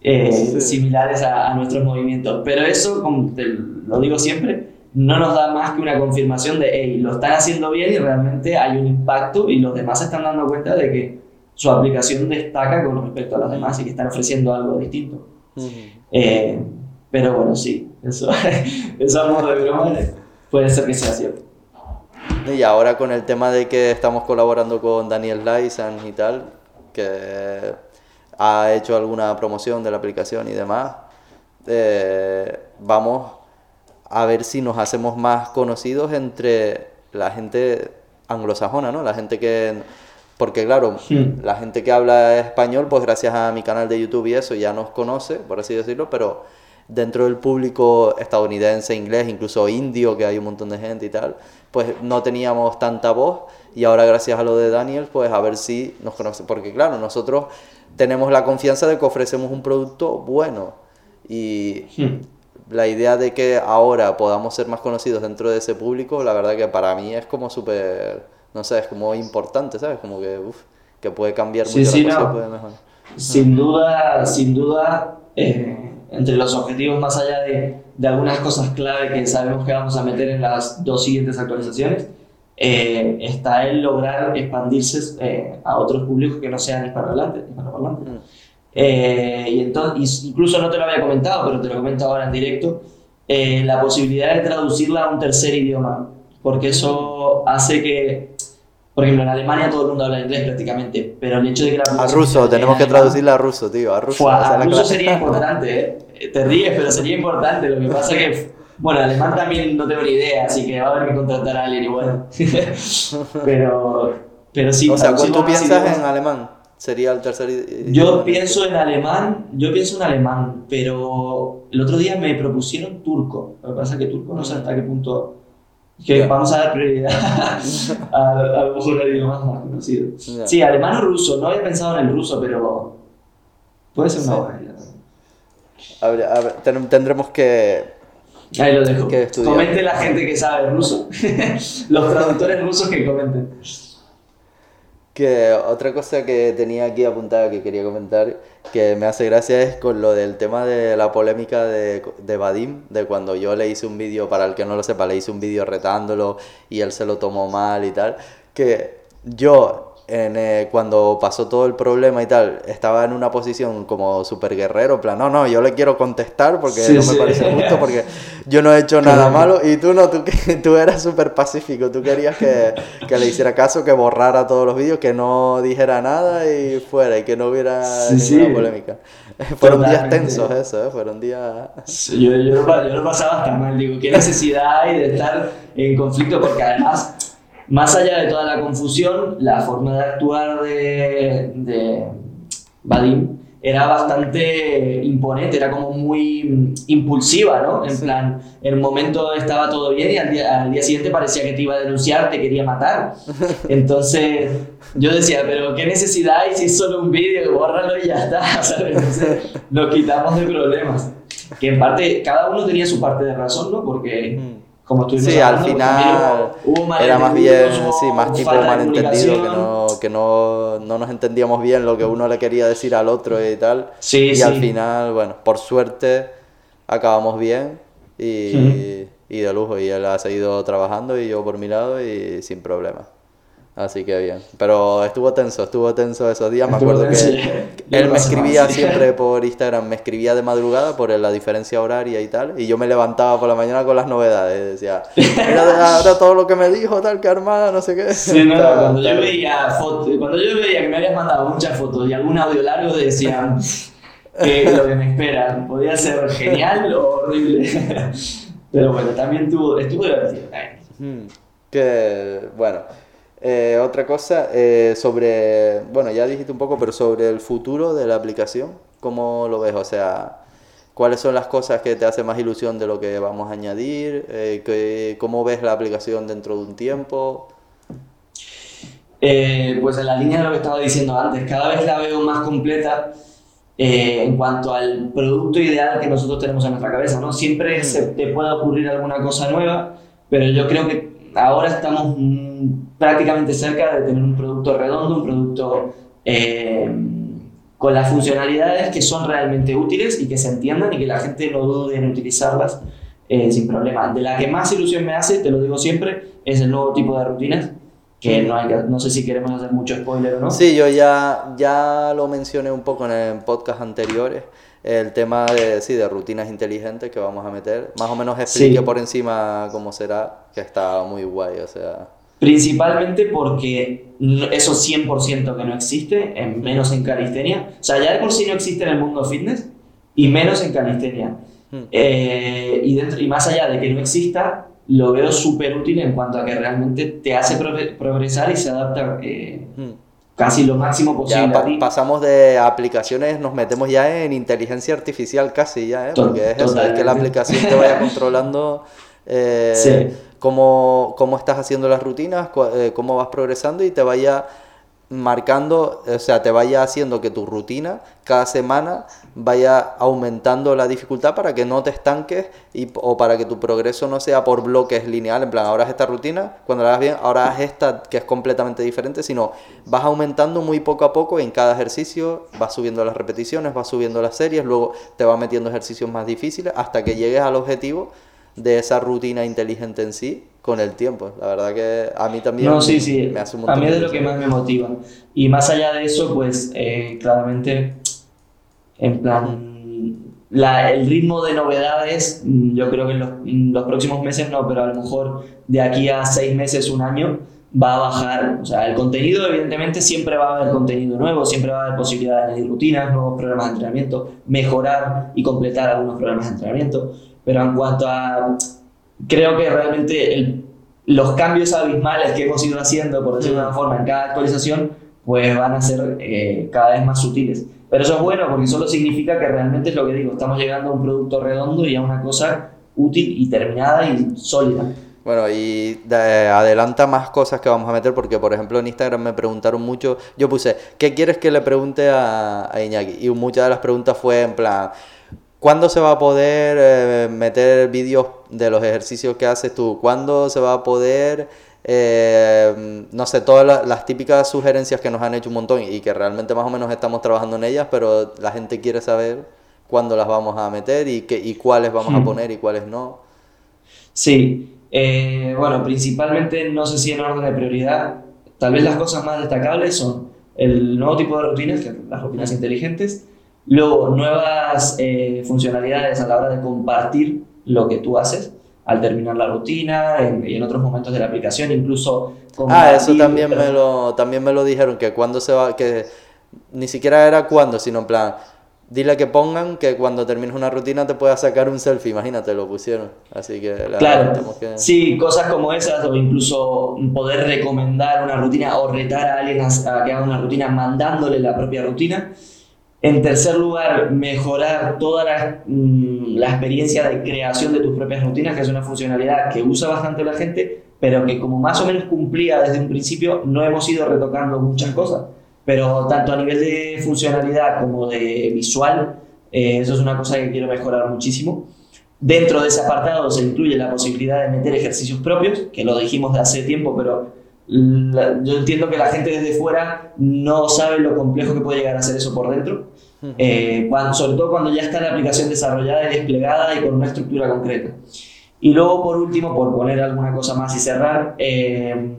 eh, sí. similares a, a nuestros movimientos. Pero eso, como te lo digo siempre, no nos da más que una confirmación de, hey, lo están haciendo bien y realmente hay un impacto y los demás se están dando cuenta de que su aplicación destaca con respecto a los demás y que están ofreciendo algo distinto. Uh-huh. Eh, pero bueno, sí, eso, eso a modo de broma puede ser que sea cierto. Y ahora con el tema de que estamos colaborando con Daniel Laisan y tal, que ha hecho alguna promoción de la aplicación y demás, eh, vamos a ver si nos hacemos más conocidos entre la gente anglosajona, ¿no? La gente que... Porque claro, sí. la gente que habla español, pues gracias a mi canal de YouTube y eso, ya nos conoce, por así decirlo, pero dentro del público estadounidense, inglés, incluso indio, que hay un montón de gente y tal, pues no teníamos tanta voz, y ahora gracias a lo de Daniel, pues a ver si nos conoce. Porque claro, nosotros tenemos la confianza de que ofrecemos un producto bueno, y... Sí. La idea de que ahora podamos ser más conocidos dentro de ese público, la verdad que para mí es como súper, no sé, es como importante, ¿sabes? Como que, uff, que puede cambiar sí, mucho sí, la cosa, no. puede mejorar. Sin duda, sin duda, eh, entre los objetivos, más allá de, de algunas cosas clave que sabemos que vamos a meter en las dos siguientes actualizaciones, eh, está el lograr expandirse eh, a otros públicos que no sean hispanohablantes. hispanohablantes. Mm. Eh, y entonces, incluso no te lo había comentado, pero te lo comento ahora en directo, eh, la posibilidad de traducirla a un tercer idioma, porque eso hace que, por ejemplo, en Alemania todo el mundo habla inglés prácticamente, pero el hecho de que la... A ruso, tenemos que traducirla a ruso, tío, a ruso. Fue, a, a ruso sería importante, ¿eh? Te ríes, pero sería importante, lo que pasa es que, bueno, alemán también no tengo ni idea, así que va a haber que contratar a alguien igual. pero, pero sí. O sea, ¿cuánto piensas en alemán? Sería el tercer idioma. Yo pienso en alemán, yo pienso en alemán, pero el otro día me propusieron turco. Lo que pasa es que turco no sé hasta qué punto. Que yeah. Vamos a dar prioridad a lo mejor el idioma más conocido. Yeah. Sí, alemán o ruso. No había pensado en el ruso, pero puede ser una sí. buena idea. A ver, a ver, ten- tendremos que. Ahí lo dejo. Que comente la gente que sabe ruso, los traductores rusos que comenten. Que otra cosa que tenía aquí apuntada que quería comentar, que me hace gracia, es con lo del tema de la polémica de, de Vadim, de cuando yo le hice un vídeo, para el que no lo sepa, le hice un vídeo retándolo y él se lo tomó mal y tal, que yo, en, eh, cuando pasó todo el problema y tal, estaba en una posición como súper guerrero, en plan, no, no, yo le quiero contestar porque sí, no me sí. parece justo, porque yo no he hecho nada malo, y tú no, tú, tú eras súper pacífico, tú querías que, que le hiciera caso, que borrara todos los vídeos, que no dijera nada y fuera, y que no hubiera sí, ninguna sí. polémica. Fueron Totalmente. días tensos eso, ¿eh? Fueron días... Sí, yo, yo, yo lo pasaba hasta mal, digo, qué necesidad hay de estar en conflicto, porque además... Más allá de toda la confusión, la forma de actuar de, de Vadim era bastante imponente, era como muy impulsiva, ¿no? En sí. plan, en un momento estaba todo bien y al día, al día siguiente parecía que te iba a denunciar, te quería matar. Entonces yo decía, pero qué necesidad hay si es solo un vídeo, bórralo y ya está, ¿sabes? Entonces nos quitamos de problemas. Que en parte, cada uno tenía su parte de razón, ¿no? Porque... Mm. Como estuvimos sí, hablando, al final hubo, hubo era más bien sí, más tipo malentendido, que, no, que no, no nos entendíamos bien lo que uno le quería decir al otro y tal. Sí, y sí. al final, bueno, por suerte acabamos bien y, sí. y de lujo. Y él ha seguido trabajando y yo por mi lado y sin problemas. Así que bien. Pero estuvo tenso, estuvo tenso esos días. Me acuerdo que él, él me escribía siempre por Instagram, me escribía de madrugada por la diferencia horaria y tal. Y yo me levantaba por la mañana con las novedades. Decía, mira ahora todo lo que me dijo, tal, que armada, no sé qué. Sí, no, tal, cuando, tal. Yo veía foto, cuando yo veía que me habías mandado muchas fotos y algún audio largo, decía que lo que me espera podía ser genial o horrible. Pero bueno, también estuvo, estuvo divertido. Hmm. que, bueno, eh, otra cosa, eh, sobre, bueno, ya dijiste un poco, pero sobre el futuro de la aplicación, ¿cómo lo ves? O sea, ¿cuáles son las cosas que te hacen más ilusión de lo que vamos a añadir? Eh, que, ¿Cómo ves la aplicación dentro de un tiempo? Eh, pues en la línea de lo que estaba diciendo antes, cada vez la veo más completa eh, en cuanto al producto ideal que nosotros tenemos en nuestra cabeza, ¿no? Siempre se te puede ocurrir alguna cosa nueva, pero yo creo que ahora estamos mmm, prácticamente cerca de tener un producto redondo, un producto eh, con las funcionalidades que son realmente útiles y que se entiendan y que la gente no dude en utilizarlas eh, sin problema. De la que más ilusión me hace, te lo digo siempre, es el nuevo tipo de rutinas. Que no, hay, no sé si queremos hacer mucho spoiler o no. Sí, yo ya, ya lo mencioné un poco en, en podcasts anteriores, el tema de, sí, de rutinas inteligentes que vamos a meter. Más o menos explique sí. por encima cómo será, que está muy guay, o sea... Principalmente porque eso cien por ciento que no existe, en, menos en calistenia. O sea, ya de por sí no existe en el mundo fitness y menos en calistenia. Hmm. Eh, y, dentro, y más allá de que no exista... lo veo súper útil en cuanto a que realmente te hace progresar y se adapta eh, mm. casi lo máximo posible. Ya pa- a ti. Pasamos de aplicaciones, nos metemos ya en inteligencia artificial casi ya, ¿eh? To- porque es eso, es que la aplicación te vaya controlando eh, sí. cómo, cómo estás haciendo las rutinas, cu- eh, cómo vas progresando y te vaya marcando, o sea, te vaya haciendo que tu rutina cada semana vaya aumentando la dificultad para que no te estanques y, o para que tu progreso no sea por bloques lineal, en plan, ahora haz esta rutina, cuando la hagas bien, ahora haz esta que es completamente diferente, sino vas aumentando muy poco a poco en cada ejercicio, vas subiendo las repeticiones, vas subiendo las series, luego te vas metiendo ejercicios más difíciles hasta que llegues al objetivo de esa rutina inteligente en sí con el tiempo. La verdad que a mí también no, sí, sí. me hace un montón. A mí es de lo que más me motiva. Y más allá de eso, pues eh, claramente, en plan, la, el ritmo de novedades, yo creo que en los, los próximos meses no, pero a lo mejor de aquí a seis meses, un año, va a bajar. O sea, el contenido, evidentemente, siempre va a haber contenido nuevo, siempre va a haber posibilidad de añadir rutinas, nuevos programas de entrenamiento, mejorar y completar algunos programas de entrenamiento. Pero en cuanto a, creo que realmente el, los cambios abismales que hemos ido haciendo, por decirlo de una forma, en cada actualización, pues van a ser eh, cada vez más sutiles. Pero eso es bueno porque solo significa que realmente es lo que digo, estamos llegando a un producto redondo y a una cosa útil y terminada y sólida. Bueno, y de, adelanta más cosas que vamos a meter, porque por ejemplo en Instagram me preguntaron mucho, yo puse, ¿qué quieres que le pregunte a, a Iñaki? Y muchas de las preguntas fue en plan... ¿Cuándo se va a poder eh, meter vídeos de los ejercicios que haces tú? ¿Cuándo se va a poder, eh, no sé, todas las, las típicas sugerencias que nos han hecho un montón y que realmente más o menos estamos trabajando en ellas, pero la gente quiere saber cuándo las vamos a meter y, qué, y cuáles vamos hmm. a poner y cuáles no? Sí, eh, bueno, principalmente, no sé si en orden de prioridad, tal vez las cosas más destacables son el nuevo tipo de rutinas, que las rutinas inteligentes. Luego, nuevas eh, funcionalidades a la hora de compartir lo que tú haces al terminar la rutina en, y en otros momentos de la aplicación, incluso... Ah, eso también, pero... me lo, también me lo dijeron, que cuando se va... que ni siquiera era cuando, sino en plan, dile que pongan que cuando termines una rutina te puedas sacar un selfie, imagínate, lo pusieron. Así que... La claro, que... sí, cosas como esas, o incluso poder recomendar una rutina o retar a alguien a, a que haga una rutina mandándole la propia rutina. En tercer lugar, mejorar toda la, la experiencia de creación de tus propias rutinas, que es una funcionalidad que usa bastante la gente, pero que como más o menos cumplía desde un principio, no hemos ido retocando muchas cosas. Pero tanto a nivel de funcionalidad como de visual, eh, eso es una cosa que quiero mejorar muchísimo. Dentro de ese apartado se incluye la posibilidad de meter ejercicios propios, que lo dijimos de hace tiempo, pero... La, yo entiendo que la gente desde fuera no sabe lo complejo que puede llegar a ser eso por dentro, uh-huh. eh, cuando, sobre todo cuando ya está la aplicación desarrollada y desplegada y con una estructura concreta. Y luego, por último, por poner alguna cosa más y cerrar, eh,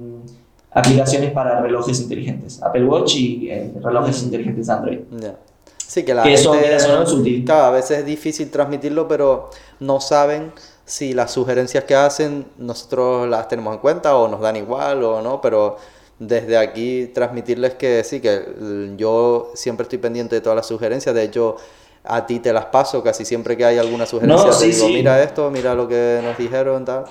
aplicaciones para relojes inteligentes, Apple Watch y eh, relojes inteligentes Android. Yeah. Sí, que la que gente, eso, mira, eso no es útil. Claro, a veces es difícil transmitirlo, pero no saben... si las sugerencias que hacen nosotros las tenemos en cuenta o nos dan igual o no, pero desde aquí transmitirles que sí, que yo siempre estoy pendiente de todas las sugerencias, de hecho a ti te las paso casi siempre que hay alguna sugerencia, no, sí, te digo sí. mira esto, mira lo que nos dijeron, tal.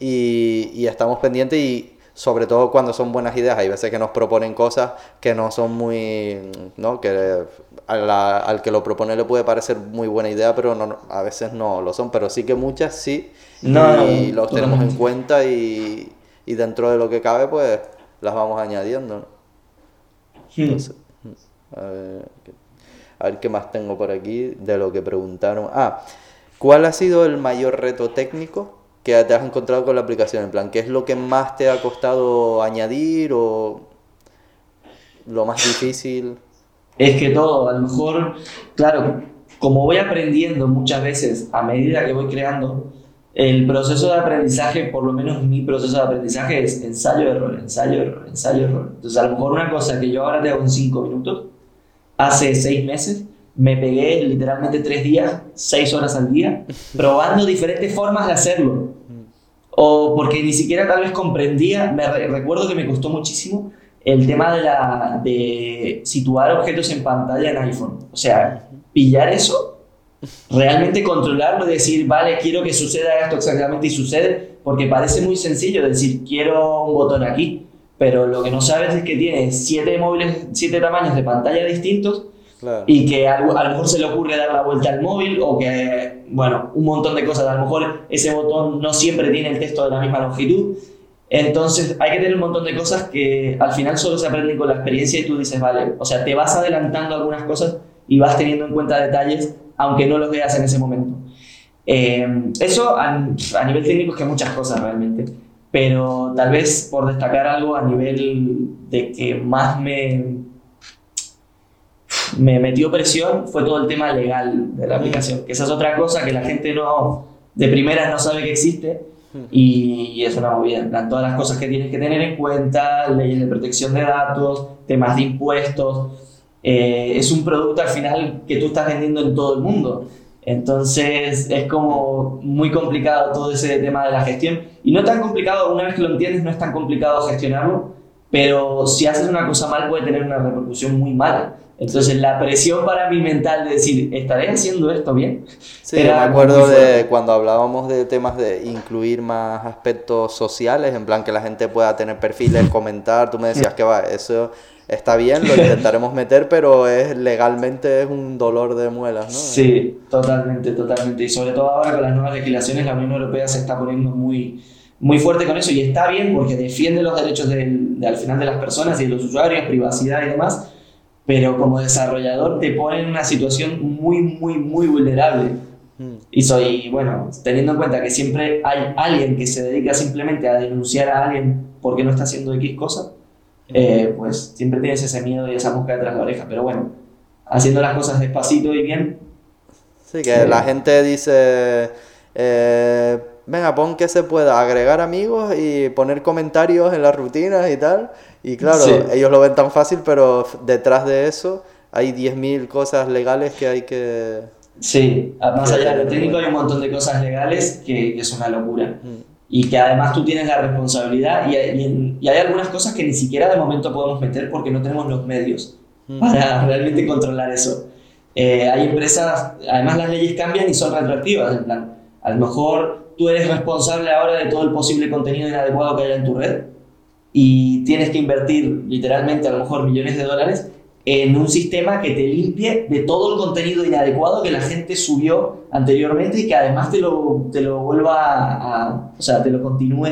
y, y estamos pendientes, y sobre todo cuando son buenas ideas. Hay veces que nos proponen cosas que no son muy, ¿no? Que a la, al que lo propone le puede parecer muy buena idea, pero no, a veces no lo son, pero sí que muchas sí, no, y los tenemos totalmente en cuenta, y, y dentro de lo que cabe pues las vamos añadiendo, ¿no? Sí. Entonces, a ver, a ver qué más tengo por aquí de lo que preguntaron. Ah, ¿cuál ha sido el mayor reto técnico que te has encontrado con la aplicación? En plan, ¿qué es lo que más te ha costado añadir o lo más difícil? Es que todo, a lo mejor, claro, como voy aprendiendo muchas veces a medida que voy creando, el proceso de aprendizaje, por lo menos mi proceso de aprendizaje, es ensayo-error, ensayo-error, ensayo-error. Entonces, a lo mejor una cosa que yo ahora te hago en cinco minutos, hace seis meses, me pegué literalmente tres días, seis horas al día, probando diferentes formas de hacerlo. O porque ni siquiera tal vez comprendía, me re- recuerdo que me costó muchísimo el tema de, la, de situar objetos en pantalla en iPhone. O sea, pillar eso, realmente controlarlo, decir, vale, quiero que suceda esto exactamente y sucede, porque parece muy sencillo decir, quiero un botón aquí, pero lo que no sabes es que tiene siete móviles, siete tamaños de pantalla distintos. Claro. Y que a, a lo mejor se le ocurre dar la vuelta al móvil, o que, bueno, un montón de cosas. A lo mejor ese botón no siempre tiene el texto de la misma longitud. Entonces hay que tener un montón de cosas que al final solo se aprenden con la experiencia, y tú dices, vale, o sea, te vas adelantando algunas cosas y vas teniendo en cuenta detalles, aunque no los veas en ese momento. Eh, eso a, a nivel técnico es que muchas cosas realmente, pero tal vez por destacar algo a nivel de que más me... me metió presión fue todo el tema legal de la aplicación, que esa es otra cosa que la gente no, de primeras no sabe que existe, y, y es una movida, en plan, todas las cosas que tienes que tener en cuenta, leyes de protección de datos, temas de impuestos, eh, es un producto al final que tú estás vendiendo en todo el mundo, entonces es como muy complicado todo ese tema de la gestión, y no tan complicado, una vez que lo entiendes no es tan complicado gestionarlo, pero si haces una cosa mal puede tener una repercusión muy mala. Entonces la presión para mi mental de decir, ¿estaré haciendo esto bien? Sí, me acuerdo de cuando hablábamos de temas de incluir más aspectos sociales, en plan que la gente pueda tener perfiles, comentar, tú me decías que va, eso está bien, lo intentaremos meter, pero es legalmente es un dolor de muelas, ¿no? Sí, totalmente, totalmente. Y sobre todo ahora con las nuevas legislaciones, la Unión Europea se está poniendo muy... muy fuerte con eso, y está bien porque defiende los derechos del, de, al final de las personas y de los usuarios, privacidad y demás, pero como desarrollador te pone en una situación muy, muy, muy vulnerable. Mm. Y soy, bueno, teniendo en cuenta que siempre hay alguien que se dedica simplemente a denunciar a alguien porque no está haciendo X cosa, eh, pues siempre tienes ese miedo y esa mosca detrás de la oreja, pero bueno, haciendo las cosas despacito y bien. Sí, que eh, la gente dice... Eh, venga, pon que se pueda agregar amigos y poner comentarios en las rutinas y tal. Y claro, sí, ellos lo ven tan fácil, pero detrás de eso hay diez mil cosas legales que hay que... Sí, más allá de lo técnico hay un montón de cosas legales que, que es una locura. Mm. Y que además tú tienes la responsabilidad y, y, y hay algunas cosas que ni siquiera de momento podemos meter porque no tenemos los medios mm. para realmente controlar eso. Eh, hay empresas, además las leyes cambian y son retroactivas, en plan, a lo mejor... tú eres responsable ahora de todo el posible contenido inadecuado que haya en tu red y tienes que invertir literalmente a lo mejor millones de dólares en un sistema que te limpie de todo el contenido inadecuado que la gente subió anteriormente y que además te lo, te lo vuelva a, a... o sea, te lo continúe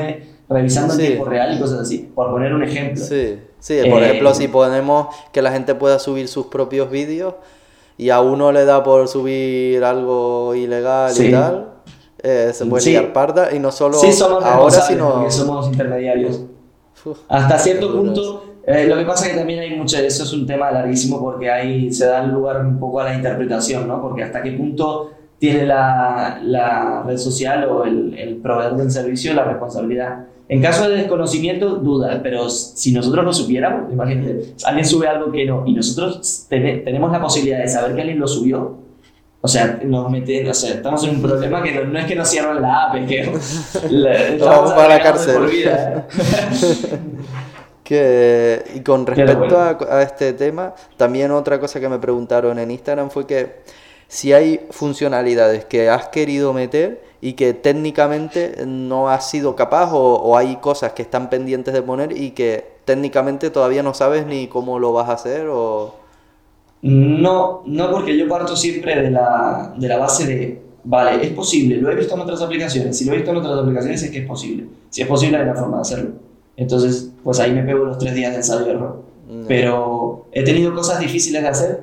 revisando en sí. tiempo real y cosas así, por poner un ejemplo. Sí, sí por eh, ejemplo, si ponemos que la gente pueda subir sus propios vídeos y a uno le da por subir algo ilegal sí. y tal... Eh, se puede sí. liar parda y no solo sí, somos ahora sino somos intermediarios Uf, hasta cierto punto eh, lo que pasa es que también hay mucho, eso es un tema larguísimo porque ahí se da lugar un poco a la interpretación, ¿no? Porque hasta qué punto tiene la, la red social o el, el proveedor del servicio la responsabilidad. En caso de desconocimiento, duda, pero si nosotros no supiéramos, imagínate, alguien sube algo que no y nosotros ten, tenemos la posibilidad de saber que alguien lo subió. O sea, nos meten, o sea, estamos en un problema que no, no es que nos cierran la app, es que la, vamos para la cárcel. Por vida, ¿eh? Que, y con respecto bueno. a, a este tema, también otra cosa que me preguntaron en Instagram fue que si hay funcionalidades que has querido meter y que técnicamente no has sido capaz, o, o hay cosas que están pendientes de poner y que técnicamente todavía no sabes ni cómo lo vas a hacer o... No, no, porque yo parto siempre de la, de la base de, vale, es posible, lo he visto en otras aplicaciones, si lo he visto en otras aplicaciones es que es posible, si es posible hay una forma de hacerlo, entonces pues ahí me pego los tres días de ensayo y error, no. Pero he tenido cosas difíciles de hacer,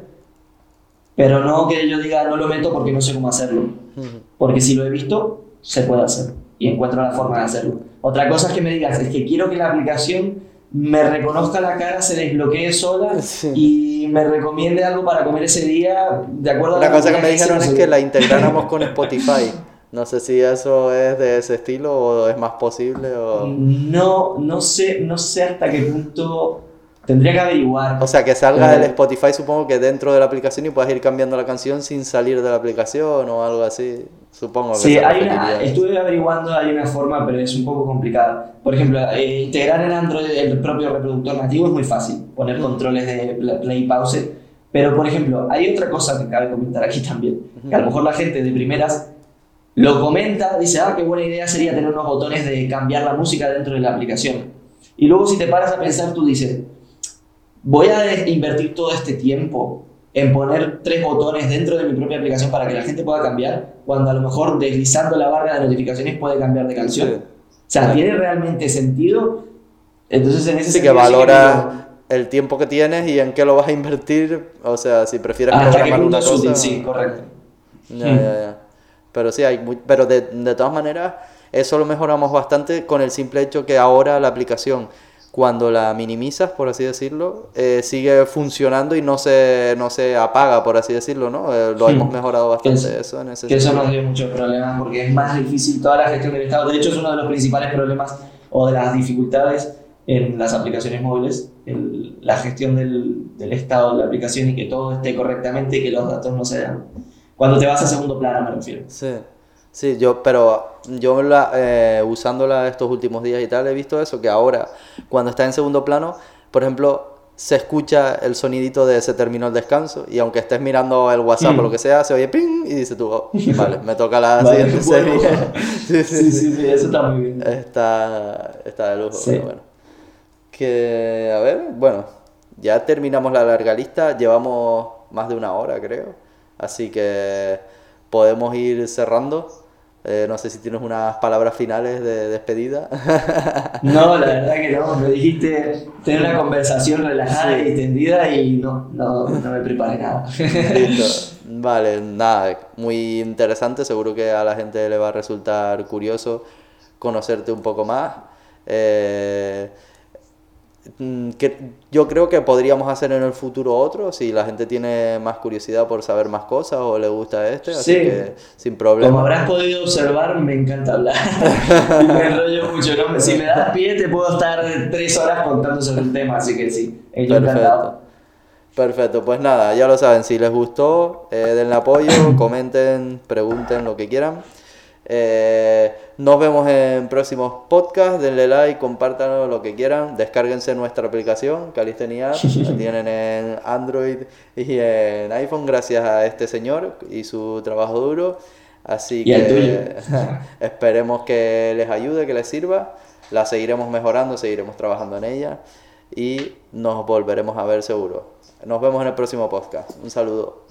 pero no que yo diga no lo meto porque no sé cómo hacerlo, uh-huh. Porque si lo he visto se puede hacer y encuentro la forma de hacerlo. Otra cosa es que me digas, es que quiero que la aplicación me reconozca la cara, se desbloquee sola, sí. Y me recomiende algo para comer ese día, de acuerdo. Una a la cosa que me dijeron es que la integráramos con Spotify. No sé si eso es de ese estilo o es más posible o... No, no sé, no sé hasta qué punto... Tendría que averiguar. O sea, que salga del Spotify, supongo que dentro de la aplicación y puedas ir cambiando la canción sin salir de la aplicación o algo así. Supongo que sí, hay una, estuve averiguando, hay una forma, pero es un poco complicada. Por ejemplo, eh, integrar en Android el propio reproductor nativo es muy fácil, poner controles de play y pause. Pero, por ejemplo, hay otra cosa que cabe comentar aquí también, que a lo mejor la gente de primeras lo comenta, dice, ah, qué buena idea sería tener unos botones de cambiar la música dentro de la aplicación. Y luego si te paras a pensar, tú dices, voy a invertir todo este tiempo en poner tres botones dentro de mi propia aplicación para que la gente pueda cambiar, cuando a lo mejor deslizando la barra de notificaciones puede cambiar de canción. Sí. O sea, ¿tiene realmente sentido? Entonces en ese sí, sentido... que valora sí que... el tiempo que tienes y en qué lo vas a invertir, o sea, si prefieres programar una cosa... Útil, sí, correcto. Ya, hmm. ya, ya. Pero sí, hay muy... pero de, de todas maneras, eso lo mejoramos bastante con el simple hecho que ahora la aplicación... cuando la minimizas, por así decirlo, eh, sigue funcionando y no se, no se apaga, por así decirlo, ¿no? Eh, lo sí. hemos mejorado bastante es, eso. En ese que sentido. Eso nos dio muchos problemas porque es más difícil toda la gestión del estado. De hecho, es uno de los principales problemas o de las dificultades en las aplicaciones móviles, el, la gestión del, del estado de la aplicación y que todo esté correctamente y que los datos no se dan. Cuando te vas a segundo plano, me refiero. Sí. Sí, yo, pero yo la, eh, usándola estos últimos días y tal he visto eso, que ahora cuando está en segundo plano, por ejemplo, se escucha el sonidito de se terminó el descanso y aunque estés mirando el WhatsApp mm. o lo que sea, se oye ping y dices tú, oh, vale, me toca la vale, siguiente bueno, serie. Bueno. sí, sí, sí, sí, sí, sí, eso está muy bien. Está, está de lujo, sí. Pero bueno. Que, a ver, bueno, ya terminamos la larga lista, llevamos más de una hora creo, así que podemos ir cerrando. Eh, no sé si tienes unas palabras finales de despedida. No, la verdad que no. Me dijiste tener una conversación relajada y tendida y no, no, no me preparé nada. Listo. Vale, nada, muy interesante. Seguro que a la gente le va a resultar curioso conocerte un poco más. Eh, que yo creo que podríamos hacer en el futuro otro si la gente tiene más curiosidad por saber más cosas o le gusta este, así sí. que sin problema. Como habrás podido observar, me encanta hablar y me enrollo mucho, ¿no? Si me das pie te puedo estar tres horas contando sobre el tema, así que sí, yo encantado. Perfecto, pues nada, ya lo saben, si les gustó, eh, denle apoyo, comenten, pregunten lo que quieran. Eh, nos vemos en próximos podcasts, denle like, compártanlo lo que quieran, descárguense nuestra aplicación Calisthenia App, la tienen en Android y en iPhone gracias a este señor y su trabajo duro, así y que esperemos que les ayude, que les sirva, la seguiremos mejorando, seguiremos trabajando en ella y nos volveremos a ver seguro. Nos vemos en el próximo podcast, un saludo.